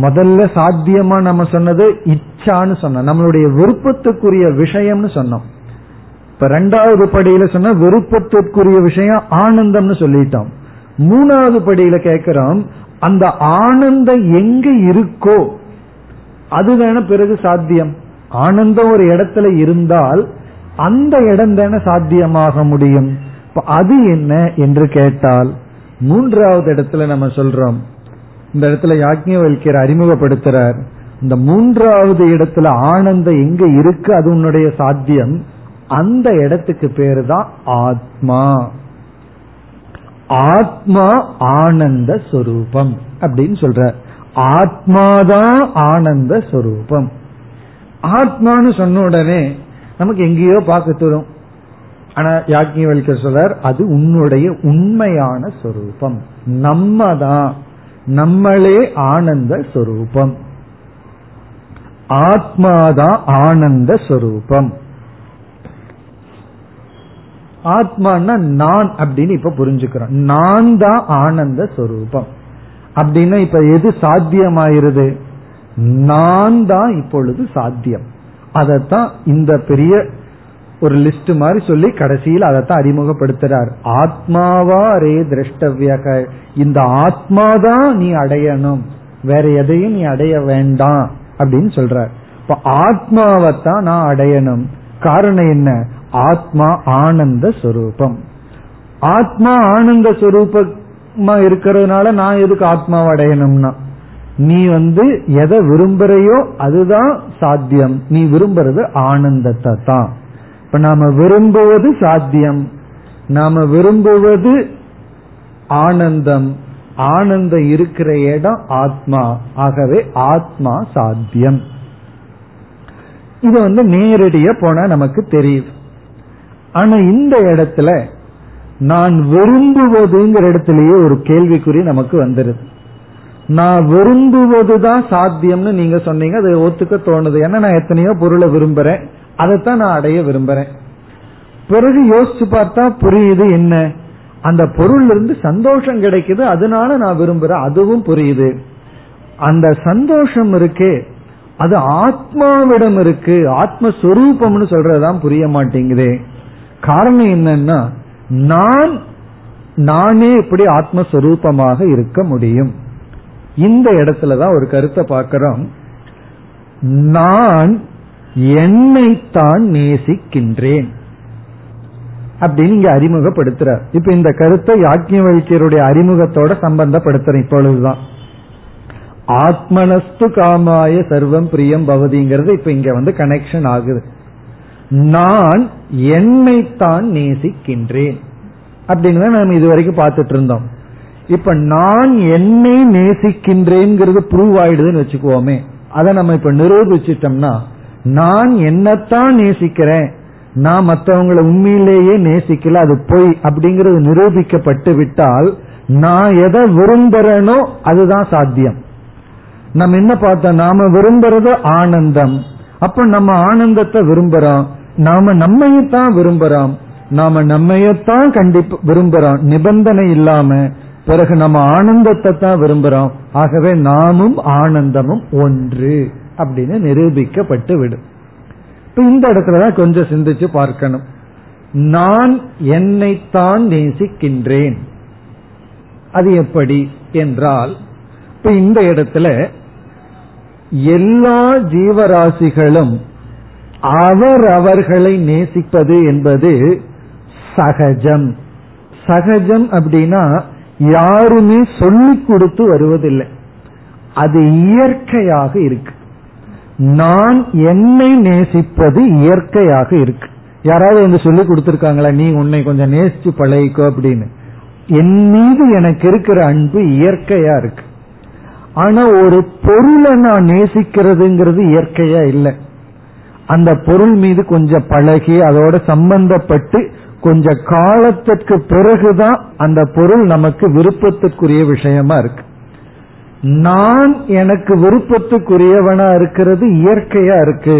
முதல்ல சாத்தியமா நம்ம சொன்னது இச்சான்னு சொன்னோம், நம்மளுடைய விருப்பத்துக்குரிய விஷயம்னு சொன்னோம். இப்ப ரெண்டாவது படியில சொன்ன விருப்பத்திற்குரிய விஷயம் ஆனந்தம்னு சொல்லிட்டோம். மூணாவது படியில கேட்கிறோம், அந்த ஆனந்தம் எங்க இருக்கோ அதுதான பிறகு சாத்தியம். ஆனந்தம் ஒரு இடத்துல இருந்தால் அந்த இடம் தானே சாத்தியமாக முடியும். அது என்ன என்று கேட்டால் மூன்றாவது இடத்துல நம்ம சொல்றோம். இந்த இடத்துல யாக்ஞவல்கியர் அறிமுகப்படுத்துறார், இந்த மூன்றாவது இடத்துல ஆனந்தம் எங்க இருக்கு அது உன்னுடைய சாத்தியம், அந்த இடத்துக்கு பேரு தான் ஆத்மா. ஆத்மா ஆனந்த சொரூபம் அப்படின்னு சொல்ற. ஆத்மாதான் ஆனந்த சொரூபம். ஆத்மான்னு சொன்ன உடனே நமக்கு எங்கேயோ பார்க்க தரும். ஆனா யாக்ஞவல்கியர் சொல்றார், அது உன்னுடைய உண்மையான சொரூபம், நம்மதான், நம்மளே ஆனந்த சொரூபம். ஆத்மாதான் ஆனந்த சொரூபம். ஆத்மான்னா நான் அப்படின்னு இப்ப புரிஞ்சுக்கிறோம். நான் தான் ஆனந்த சொரூபம் அப்படின்னா இப்ப எது சாத்தியமாயிருது? நான் தான் இப்பொழுது சாத்தியம். அதத்தான் இந்த பெரிய ஒரு லிஸ்ட் மாதிரி சொல்லி கடைசியில் அதைத்தான் அறிமுகப்படுத்துறார். ஆத்மாவா ரே திரஷ்டவியாக, இந்த ஆத்மாதான் நீ அடையணும், வேற எதையும் நீ அடைய வேண்டாம் அப்படின்னு சொல்றார். இப்ப ஆத்மாவத்தான் நான் அடையணும். காரணம் என்ன? ஆத்மா ஆனந்த சொரூபம். ஆத்மா ஆனந்த சொரூபமா இருக்கிறதுனால நான் எதுக்கு ஆத்மாவை அடையணும்னா, நீ வந்து எதை விரும்புறையோ அதுதான் சாத்தியம். நீ விரும்புறது ஆனந்தத்தை தான். இப்ப நாம விரும்புவது சாத்தியம், நாம விரும்புவது ஆனந்தம், ஆனந்தம் இருக்கிற இடம் ஆத்மா. ஆகவே ஆத்மா சாத்தியம். இது வந்து நேரடியா போனா நமக்கு தெரியுது. ஆனா இந்த இடத்துல நான் விரும்புவதுங்கிற இடத்துலயே ஒரு கேள்விக்குறி நமக்கு வந்துருது. நான் விரும்புவதுதான் சாத்தியம்னு நீங்க சொன்னீங்க, அது ஒத்துக்க தோணுது. ஏன்னா நான் எத்தனையோ பொருளை விரும்புறேன், அதைத்தான் நான் அடைய விரும்புறேன். பிறகு யோசிச்சு பார்த்தா புரியுது, என்ன அந்த பொருள் இருந்து சந்தோஷம் கிடைக்குது, அதனால நான் விரும்புறேன், அதுவும் புரியுது. அந்த சந்தோஷம் இருக்கு, அது ஆத்மாவிடம் இருக்கு, ஆத்மஸ்வரூபம்னு சொல்றதுதான் புரிய மாட்டேங்குது. காரணம் என்னன்னா, நான் நானே இப்படி ஆத்மஸ்வரூபமாக இருக்க முடியும். இந்த இடத்துலதான் ஒரு கருத்தை பார்க்கிறோம். நான் என்னைத்தான் நேசிக்கின்றேன் அப்படின்னு இங்க அறிமுகப்படுத்துற. இப்ப இந்த கருத்தை யாக்ஞவல்கியருடைய அறிமுகத்தோட சம்பந்தப்படுத்துறேன். இப்பொழுதுதான் ஆத்மனஸ்து காமாய சர்வம் பிரியம் பவதிங்கிறது இப்ப இங்க வந்து கனெக்ஷன் ஆகுது. நான் என்னைத்தான் நேசிக்கின்றேன் அப்படின்னு தான் நாம் இதுவரைக்கும் பார்த்துட்டு இருந்தோம். இப்ப நான் என்னை நேசிக்கின்றேங்கிறது ப்ரூவ் ஆயிடுதுன்னு வச்சுக்கோமே, அதை நம்ம இப்ப நிரூபிச்சிட்டோம்னா நான் என்னத்தான் நேசிக்கிறேன், நான் மற்றவங்களை உண்மையிலேயே நேசிக்கல அது போய் அப்படிங்கறது நிரூபிக்கப்பட்டு விட்டால் நான் எதை விரும்புறேனோ அதுதான் சாத்தியம். நம்ம என்ன பார்த்தோம், நாம விரும்புறது ஆனந்தம், அப்ப நம்ம ஆனந்தத்தை விரும்புறோம், நாம நம்மையத்தான் விரும்புறோம், நாம நம்மையத்தான் கண்டிப்பா விரும்புறோம் நிபந்தனை இல்லாம, பிறகு நம்ம ஆனந்தத்தை தான் விரும்புறோம், ஆகவே நாமும் ஆனந்தமும் ஒன்று அப்படின்னு நிரூபிக்கப்பட்டு விடும். இந்த இடத்துலதான் கொஞ்சம் சிந்திச்சு பார்க்கணும். நான் என்னைத்தான் நேசிக்கின்றேன் அது எப்படி என்றால், இப்ப இந்த இடத்துல எல்லா ஜீவராசிகளும் அவரவர்களை நேசிப்பது என்பது சகஜம். சகஜம் அப்படின்னா யாருமே சொல்லிக் கொடுத்து வருவதில்லை, அது இயற்கையாக இருக்கு. நான் என்னை நேசிப்பது இயற்கையாக இருக்கு. யாராவது வந்து சொல்லி கொடுத்திருக்காங்களா நீ உன்னை கொஞ்சம் நேசிச்சு பழகிக்கோ அப்படின்னு? என் மீது எனக்கு இருக்கிற அன்பு இயற்கையா இருக்கு. ஆனா ஒரு பொருளை நான் நேசிக்கிறதுங்கிறது இயற்கையா இல்லை. அந்த பொருள் மீது கொஞ்சம் பழகி அதோட சம்பந்தப்பட்டு கொஞ்ச காலத்திற்கு பிறகுதான் அந்த பொருள் நமக்கு விருப்பத்திற்குரிய விஷயமா இருக்கு. நான் எனக்கு விருப்பத்துக்குரியவனா இருக்கிறது இயற்கையா இருக்கு.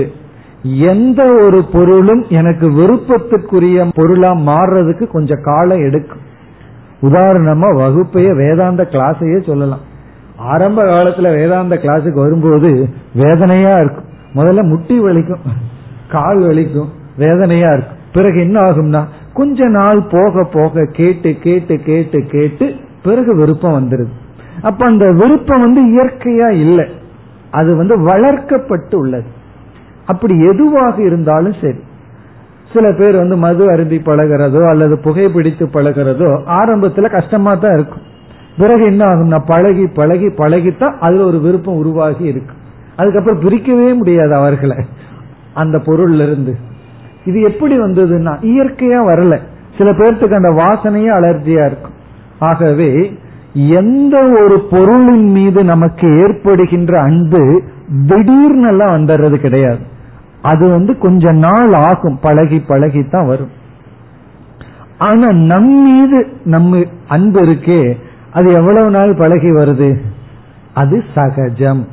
எந்த ஒரு பொருளும் எனக்கு விருப்பத்துக்குரிய பொருளா மாறுறதுக்கு கொஞ்சம் காலம் எடுக்கும். உதாரணமா வகுப்பைய வேதாந்த கிளாஸையே சொல்லலாம். ஆரம்ப காலத்துல வேதாந்த கிளாஸுக்கு வரும்போது வேதனையா இருக்கும். முதல்ல முட்டி வலிக்கும், கால் வலிக்கும், வேதனையா இருக்கும். பிறகு என்ன ஆகும்னா கொஞ்ச நாள் போக போக கேட்டு கேட்டு கேட்டு கேட்டு பிறகு விருப்பம் வந்துருது. அப்ப அந்த விருப்பம் வந்து இயற்கையா இல்லை, அது வந்து வளர்க்கப்பட்டு உள்ளது. அப்படி எதுவாக இருந்தாலும் சரி, சில பேர் வந்து மது அருந்தி பழகிறதோ அல்லது புகைப்பிடித்து பழகிறதோ ஆரம்பத்துல கஷ்டமா தான் இருக்கும். பிறகு என்ன ஆகும்னா பழகி பழகி பழகித்தான் அதுல ஒரு விருப்பம் உருவாகி இருக்கு. அதுக்கப்புறம் பிரிக்கவே முடியாது அவர்களை அந்த பொருள்ல இருந்து. இது எப்படி வந்ததுன்னா இயற்கையா வரல, சில பேர்த்துக்கு அந்த வாசனையே அலர்ஜியா இருக்கும். ஆகவே எந்த ஒரு பொருளின் மீது நமக்கு ஏற்படுகின்ற அன்பு திடீர்னெல்லாம் வந்துடுறது கிடையாது, அது வந்து கொஞ்ச நாள் ஆகும், பழகி பழகித்தான் வரும். ஆனா நம் மீது நம்ம அன்பு இருக்கே அது எவ்வளவு நாள் பழகி வருது, அது சகஜம்.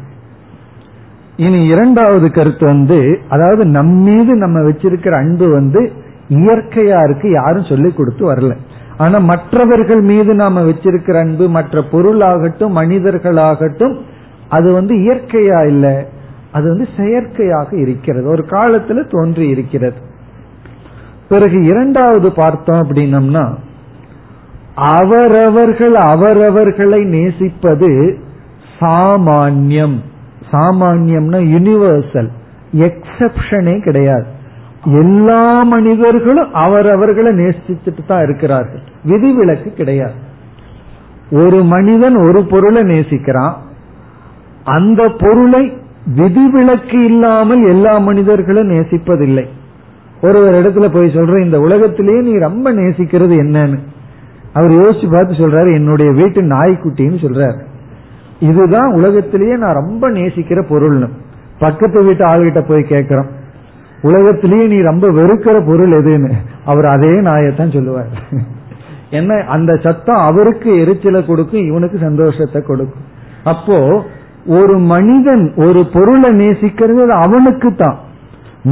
இனி இரண்டாவது கருத்து வந்து, அதாவது நம் மீது நம்ம வச்சிருக்கிற அன்பு வந்து இயற்கையா இருக்கு, யாரும் சொல்லி கொடுத்து வரல. ஆனா மற்றவர்கள் மீது நாம வச்சிருக்கிற அன்பு, மற்ற பொருளாகட்டும் மனிதர்களாகட்டும், அது வந்து இயற்கையா இல்ல, அது வந்து செயற்கையாக இருக்கிறது, ஒரு காலத்துல தோன்றி இருக்கிறது. பிறகு இரண்டாவது பார்த்தோம் அப்படின்னம்னா அவரவர்கள் அவரவர்களை நேசிப்பது சாமான்யம். சாமான்யம்னா யூனிவர்சல், எக்ஸப்ஷனே கிடையாது. எல்லா மனிதர்களும் அவரவர்களை நேசிச்சுட்டு தான் இருக்கிறார்கள், விதிவிலக்கு கிடையாது. ஒரு மனிதன் ஒரு பொருளை நேசிக்கிறான், அந்த பொருளை விதிவிலக்கு இல்லாமல் எல்லா மனிதர்களும் நேசிப்பதில்லை. ஒரு ஒரு இடத்துல போய் சொல்ற இந்த உலகத்திலேயே நீ ரொம்ப நேசிக்கிறது என்னன்னு அவர் யோசிச்சு பார்த்து சொல்றாரு என்னுடைய வீட்டு நாய்க்குட்டின்னு சொல்றாரு, இதுதான் உலகத்திலேயே நான் ரொம்ப நேசிக்கிற பொருள்னு. பக்கத்து வீட்டு ஆள்கிட்ட போய் கேட்கிறோம் உலகத்திலேயே நீ ரொம்ப வெறுக்கிற பொருள் எதுன்னு, அவர் அதே நாயத்தான் சொல்லுவார். என்ன அந்த சத்தம் அவருக்கு எரிச்சலை கொடுக்கும், இவனுக்கு சந்தோஷத்தை கொடுக்கும். அப்போ ஒரு மனிதன் ஒரு பொருளை நேசிக்கிறது அவனுக்கு தான்,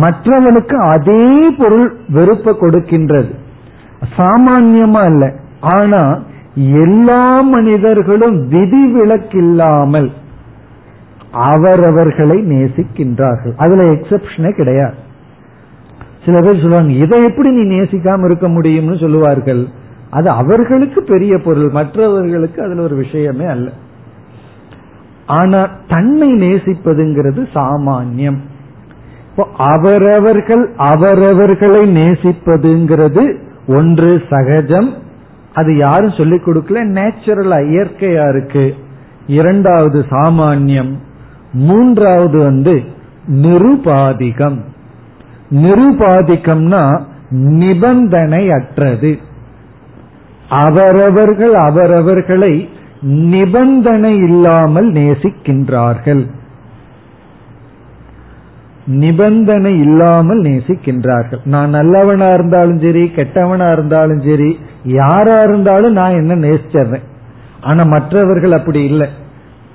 மற்றவனுக்கு அதே பொருள் வெறுப்ப கொடுக்கின்றது, சாமான்யமா இல்லை. ஆனா எல்லா மனிதர்களும் விதிவிலக்கில்லாமல் அவரவர்களை நேசிக்கின்றார்கள், அதுல எக்ஸப்ஷனே கிடையாது. சில பேர் சொல்லுவாங்க இதை எப்படி நீ நேசிக்காம இருக்க முடியும்னு சொல்லுவார்கள், அது அவர்களுக்கு பெரிய பொருள், மற்றவர்களுக்கு அதுல ஒரு விஷயமே அல்ல. ஆனா தன்னை நேசிப்பதுங்கிறது சாமான்யம். அவரவர்கள் அவரவர்களை நேசிப்பதுங்கிறது ஒன்று சகஜம், அது யாரும் சொல்லிக் கொடுக்கல, நேச்சுரலா இயற்கையா இருக்கு. இரண்டாவது சாமான்யம். மூன்றாவது வந்து நிருபாதிகம். நிருபாதிக்கம்னா நிபந்தனை அற்றது. அவரவர்கள் அவரவர்களை நிபந்தனை இல்லாமல் நேசிக்கின்றார்கள். நிபந்தனை இல்லாமல் நேசிக்கின்றார்கள். நான் நல்லவனா இருந்தாலும் சரி, கெட்டவனா இருந்தாலும் சரி, யாரா இருந்தாலும் நான் என்ன நேசிச்சிடுறேன். ஆனா மற்றவர்கள் அப்படி இல்லை.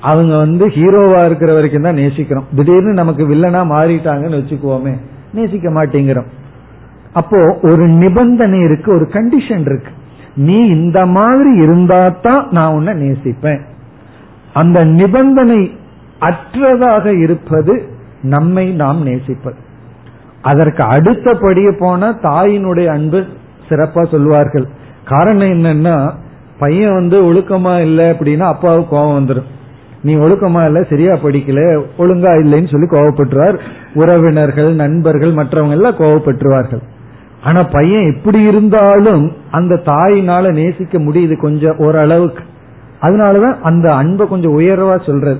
அவங்க வந்து ஹீரோவா இருக்கிற வரைக்கும் தான் நேசிக்கிறோம். திடீர்னு நமக்கு வில்லனா மாறிட்டாங்கன்னு வச்சுக்குவோமே, நேசிக்க மாட்டேங்கிறோம். அப்போ ஒரு நிபந்தனை இருக்கு, ஒரு கண்டிஷன் இருக்கு. நீ இந்த மாதிரி இருந்தா தான் நான் உன்னை நேசிப்பேன். அந்த நிபந்தனை அற்றதாக இருப்பது நம்மை நாம் நேசிப்பது. அதற்கு அடுத்தபடியே போன தாயினுடைய அன்பு சிறப்பா சொல்வார்கள். காரணம் என்னன்னா, பையன் வந்து ஒழுக்கமா இல்லை அப்படின்னா அப்பாவுக்கு கோபம் வந்துடும். நீ ஒழுக்கமா இல்லை, சரியா படிக்கல, ஒழுங்கா இல்லைன்னு சொல்லி கோபப்பட்டுருவார். உறவினர்கள், நண்பர்கள், மற்றவங்க எல்லாம் கோபப்பட்டுருவார்கள். ஆனா பையன் எப்படி இருந்தாலும் அந்த தாயினால நேசிக்க முடியுது கொஞ்சம் ஓரளவுக்கு. அதனாலதான் அந்த அன்பை கொஞ்சம் உயர்வா சொல்றது.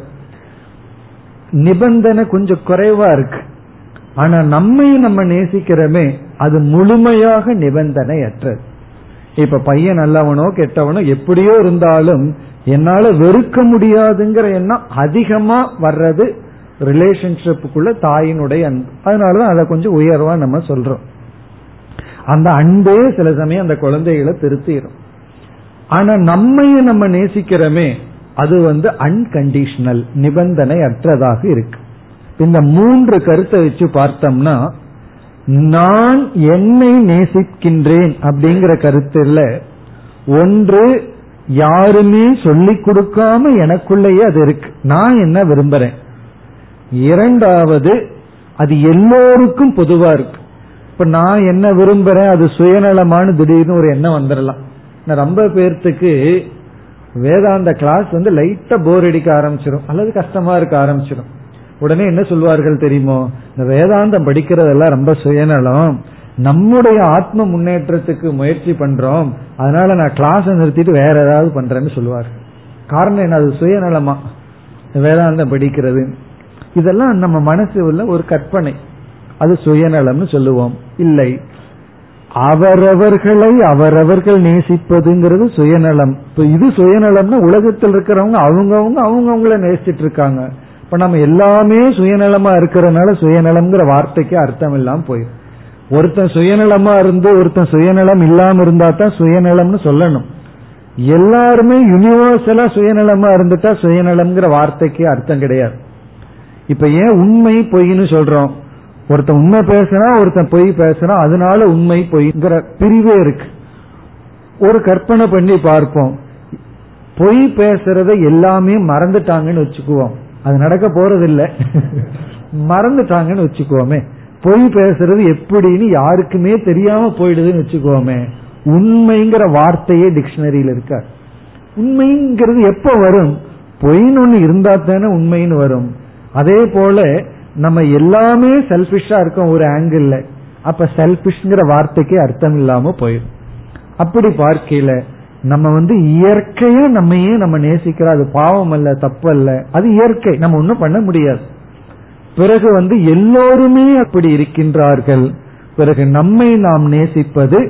நிபந்தனை கொஞ்சம் குறைவா இருக்கு. ஆனா நம்மையும் நம்ம நேசிக்கிறோமே, அது முழுமையாக நிபந்தனை அற்றது. இப்ப பையன் நல்லவனோ கெட்டவனோ எப்படியோ இருந்தாலும் என்னால வெறுக்க முடியாதுங்கிற எண்ணம் அதிகமா வர்றது ரிலேஷன்ஷிப்புக்குள்ள தாயினுடைய அன்பு. அதனாலதான் அதை கொஞ்சம் உயர்வா நம்ம சொல்றோம். அந்த அன்பே சில சமயம் அந்த குழந்தைகளை திருத்திடும். ஆனா நம்மையும் நம்ம நேசிக்கிறோமே, அது வந்து அன்கண்டிஷனல், நிபந்தனை அற்றதாக இருக்கு. இந்த மூன்று கருத்தை வச்சு பார்த்தோம்னா, நான் என்னை நேசிக்கின்றேன் அப்படிங்கிற கருத்துல ஒன்று யாருமே சொல்லிக் கொடுக்காம எனக்குள்ளேயே அது இருக்கு, நான் என்ன விரும்புறேன். இரண்டாவது, அது எல்லோருக்கும் பொதுவா இருக்கு. இப்ப நான் என்ன விரும்புறேன் அது சுயநலமான திடீர்னு ஒரு எண்ணம் வந்துடலாம். ரொம்ப பேர்த்துக்கு வேதாந்த கிளாஸ் வந்து லைட்டா போர் அடிக்க ஆரம்பிச்சிடும் அல்லது கஷ்டமா இருக்க ஆரம்பிச்சிடும். உடனே என்ன சொல்வார்கள் தெரியுமோ, இந்த வேதாந்தம் படிக்கிறதெல்லாம் ரொம்ப சுயநலம், நம்முடைய ஆத்ம முன்னேற்றத்துக்கு முயற்சி பண்றோம், அதனால நான் கிளாஸை நிறுத்திட்டு வேற ஏதாவது பண்றேன்னு சொல்லுவார்கள். காரணம் என்ன, அது சுயநலமா வேதாந்தம் படிக்கிறது. இதெல்லாம் நம்ம மனசு உள்ள ஒரு கற்பனை, அது சுயநலம்னு சொல்லுவோம். இல்லை, அவரவர்களை அவரவர்கள் நேசிப்பதுங்கிறது சுயநலம். இப்ப இது சுயநலம்னா உலகத்தில் இருக்கிறவங்க அவங்கவுங்க அவங்கவுங்கள நேசிச்சிட்டு இருக்காங்க. இப்ப நம்ம எல்லாமே சுயநலமா இருக்கிறதுனால சுயநலம்ங்கிற வார்த்தைக்கு அர்த்தம் இல்லாம போயிடும். ஒருத்தன் சுயநலமா இருந்து ஒருத்தன் சுயநலம் இல்லாம இருந்தா தான் சுயநலம்னு சொல்லணும். எல்லாருமே யூனிவர்சலா சுயநலமா இருந்துட்டா சுயநலம்ங்கிற வார்த்தைக்கு அர்த்தம் கிடையாது. இப்ப ஏன் உண்மை பொய்ன்னு சொல்றோம்? ஒருத்தன் உண்மை பேசுனா ஒருத்தன் பொய் பேசுனா, அதனால உண்மை பொய்ங்கிற பிரிவே இருக்கு. ஒரு கற்பனை பண்ணி பார்ப்போம், பொய் பேசுறத எல்லாமே மறந்துட்டாங்கன்னு வச்சுக்குவோம். அது நடக்க போறதில்லை, மறந்துட்டாங்கன்னு வச்சுக்குவோமே. பொய் பேசுறது எப்படின்னு யாருக்குமே தெரியாம போயிடுதுன்னு வச்சுக்குவோமே. உண்மைங்கிற வார்த்தையே டிக்ஷனரியில இருக்காது. உண்மைங்கிறது எப்ப வரும்? பொய்ன்னு ஒண்ணு இருந்தா தானே உண்மைன்னு வரும். அதே போல நம்ம எல்லாமே செல்பிஷா இருக்கோம் ஒரு ஆங்கிள். அப்ப செல்பிஷ்ங்கிற வார்த்தைக்கு அர்த்தம் இல்லாம போயிடும். அப்படி பார்க்கல நம்ம வந்து இயற்கையா நம்மையே நம்ம நேசிக்கிறோம். அது பாவம் அல்ல, தப்பு அல்ல, அது இயற்கை, நம்ம ஒன்னும் பண்ண முடியாது. பிறகு வந்து எல்லோருமே அப்படி இருக்கின்றார்கள். பிறகு நம்மை நாம் நேசிப்பது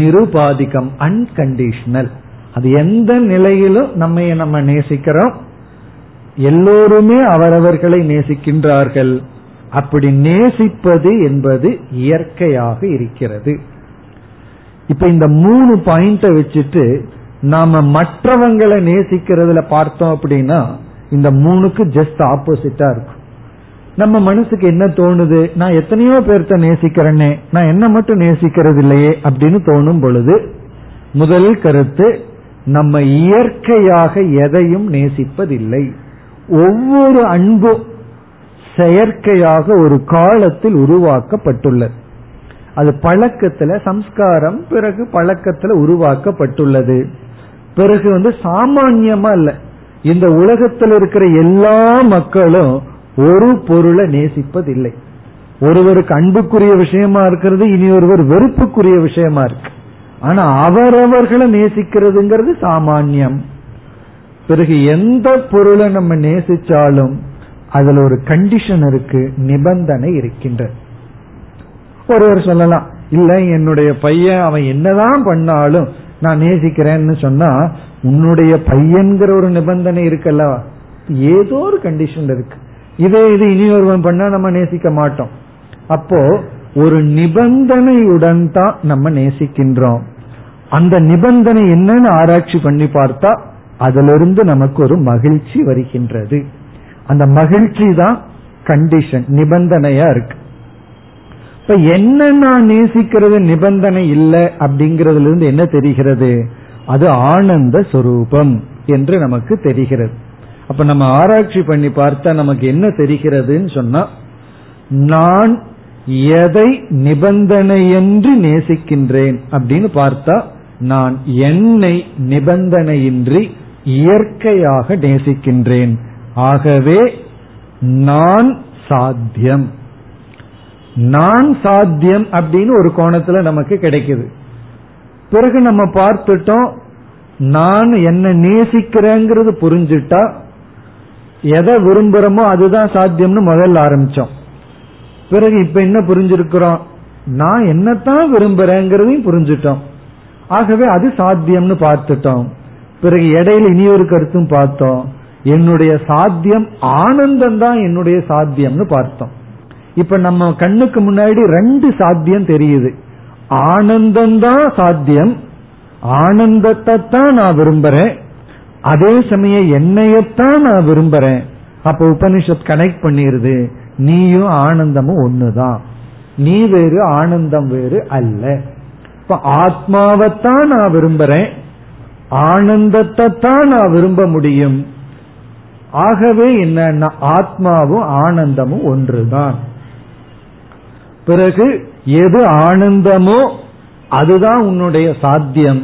நிருபாதிகம், அன்கண்டிஷனல். அது எந்த நிலையிலும் நம்மைய நம்ம நேசிக்கிறோம். எல்லோருமே அவரவர்களை நேசிக்கின்றார்கள். அப்படி நேசிப்பது என்பது இயற்கையாக இருக்கிறது. இப்ப இந்த மூணு பாயிண்ட வச்சுட்டு நாம மற்றவங்களை நேசிக்கிறதுல பார்த்தோம் அப்படின்னா, இந்த மூணுக்கு ஜஸ்ட் ஆப்போசிட்டா இருக்கும். நம்ம மனசுக்கு என்ன தோணுது, நான் எத்தனையோ பேர்த்த நேசிக்கிறேனே, நான் என்ன மட்டும் நேசிக்கிறது இல்லையே அப்படின்னு தோணும் பொழுது, முதல் கருத்து, நம்ம இயற்கையாக எதையும் நேசிப்பதில்லை. ஒவ்வொரு அன்பும் செயற்கையாக ஒரு காலத்தில் உருவாக்கப்பட்டுள்ளது. அது பழக்கத்துல, சம்ஸ்காரம், பிறகு பழக்கத்துல உருவாக்கப்பட்டுள்ளது. பிறகு வந்து சாமான்யமா இல்ல, இந்த உலகத்தில் இருக்கிற எல்லா மக்களும் ஒரு பொருளை நேசிப்பதில்லை. ஒருவருக்கு அன்புக்குரிய விஷயமா இருக்கிறது, இனி ஒருவர் வெறுப்புக்குரிய விஷயமா இருக்கு. ஆனா அவரவர்களை நேசிக்கிறதுங்கிறது சாமான்யம். பிறகு எந்த பொருளை நம்ம நேசிச்சாலும் அதுல ஒரு கண்டிஷன் இருக்கு, நிபந்தனை இருக்கின்ற. ஒருவர் சொல்லலாம், இல்ல என்னுடைய பையன் அவன் என்னதான் பண்ணாலும் நான் நேசிக்கிறேன்னு சொன்னா, உன்னுடைய பையன்கிற ஒரு நிபந்தனை இருக்குல்ல, ஏதோ ஒரு கண்டிஷன் இருக்கு. இதே இது இனி ஒருவன் பண்ணா நம்ம நேசிக்க மாட்டோம். அப்போ ஒரு நிபந்தனையுடன் தான் நம்ம நேசிக்கின்றோம். அந்த நிபந்தனை என்னன்னு ஆராய்ச்சி பண்ணி பார்த்தா அதிலிருந்து நமக்கு ஒரு மகிழ்ச்சி வருகின்றது. அந்த மகிழ்ச்சி தான் கண்டிஷன், நிபந்தனையா இருக்கு. இப்ப என்ன நான் நேசிக்கிறது நிபந்தனை இல்லை அப்படிங்கறதுல இருந்து என்ன தெரிகிறது? அது ஆனந்த சொரூபம் என்று நமக்கு தெரிகிறது. அப்ப நம்ம ஆராய்ச்சி பண்ணி பார்த்தா நமக்கு என்ன தெரிகிறதுன்னு சொன்னா, நான் எதை நிபந்தனையின்றி நேசிக்கின்றேன் அப்படின்னு பார்த்தா, நான் என்னை நிபந்தனையின்றி இயற்கையாக நேசிக்கின்றேன். ஆகவே நான் சாத்தியம். நான் சாத்தியம் அப்படின்னு ஒரு கோணத்துல நமக்கு கிடைக்குது. பிறகு நம்ம பார்த்துட்டோம், நான் என்ன நேசிக்கிறேங்கிறது புரிஞ்சுட்டா எதை விரும்புறமோ அதுதான் சாத்தியம்னு முதல்ல ஆரம்பிச்சோம். பிறகு இப்ப என்ன புரிஞ்சிருக்கிறோம்? நான் என்னத்தான் விரும்புறேங்கிறதையும் புரிஞ்சுட்டோம். ஆகவே அது சாத்தியம்னு பார்த்துட்டோம். பிறகு இடையில இனி ஒரு கருத்தும் பார்த்தோம், என்னுடைய சாத்தியம் ஆனந்தம் தான் என்னுடைய சாத்தியம்னு பார்த்தோம். இப்ப நம்ம கண்ணுக்கு முன்னாடி ரெண்டு சாத்தியம் தெரியுது. ஆனந்தம்தான் சாத்தியம், ஆனந்தத்தை தான் நான் விரும்புறேன், அதே சமயம் என்னையத்தான் நான் விரும்புறேன். அப்ப உபனிஷத் கனெக்ட் பண்ணிருது, நீயும் ஆனந்தமும் ஒண்ணுதான், நீ வேறு ஆனந்தம் வேறு அல்ல. இப்ப ஆத்மாவத்தான் நான் விரும்புறேன், ஆனந்தத்தை தான் நான் விரும்ப முடியும். ஆகவே என்னன்னா ஆத்மாவும் ஆனந்தமும் ஒன்றுதான். பிறகு எது ஆனந்தமோ அதுதான் உன்னுடைய சாத்தியம்.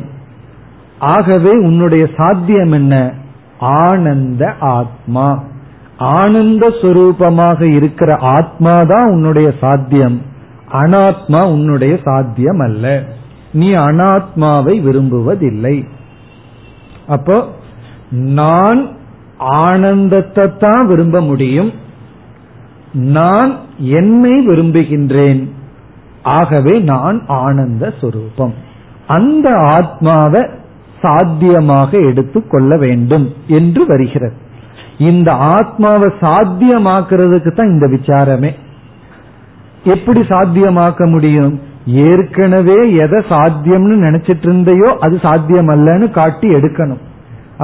ஆகவே உன்னுடைய சாத்தியம் என்ன? ஆனந்த ஆத்மா, ஆனந்த ஸ்வரூபமாக இருக்கிற ஆத்மாதான் உன்னுடைய சாத்தியம். அனாத்மா உன்னுடைய சாத்தியம் அல்ல, நீ அனாத்மாவை விரும்புவதில்லை. அப்போ நான் ஆனந்தத்தை தான் விரும்ப முடியும், நான் என்னை விரும்புகின்றேன். ஆகவே நான் ஆனந்த சொரூபம். அந்த ஆத்மாவை சாத்தியமாக எடுத்துக் கொள்ள வேண்டும் என்று வருகிறது. இந்த ஆத்மாவை சாத்தியமாக்குறதுக்கு தான் இந்த விசாரமே. எப்படி சாத்தியமாக்க முடியும்? ஏற்கனவே எதை சாத்தியம்னு நினைச்சிட்டு இருந்தையோ அது சாத்தியம் அல்லன்னு காட்டி எடுக்கணும்.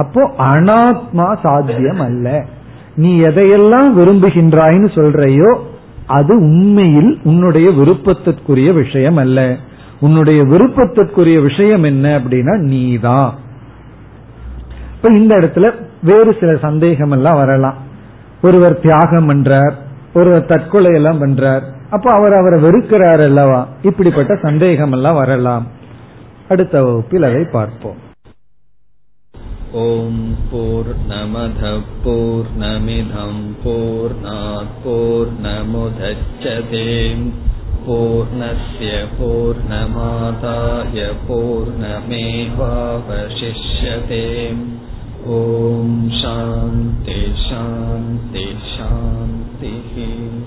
அப்போ அனாத்மா சாத்தியம் அல்ல. நீ எதையெல்லாம் விரும்புகின்றாயின்னு சொல்றையோ அது உண்மையில் உன்னுடைய விருப்பத்திற்குரிய விஷயம் அல்ல. உன்னுடைய விருப்பத்திற்குரிய விஷயம் என்ன அப்படின்னா நீதான். இப்ப இந்த இடத்துல வேறு சில சந்தேகம் எல்லாம் வரலாம். ஒருவர் தியாகம் பண்றார், ஒருவர் தற்கொலை எல்லாம் பண்றார், அப்ப அவர் அவரை வெறுக்கிறார் அல்லவா? இப்படிப்பட்ட சந்தேகம் எல்லாம் வரலாம். அடுத்த வகுப்பில் அதை பார்ப்போம். ஓம் பூர்ணமத பூர்ணமிதம் பூர்ணாத் பூர்ணமுதச்யதே பூர்ணஸ்ய பூர்ணமாதாய பூர்ணமேவாவசிஷ்யதே. ஓம் சாந்தி சாந்தி சாந்தி.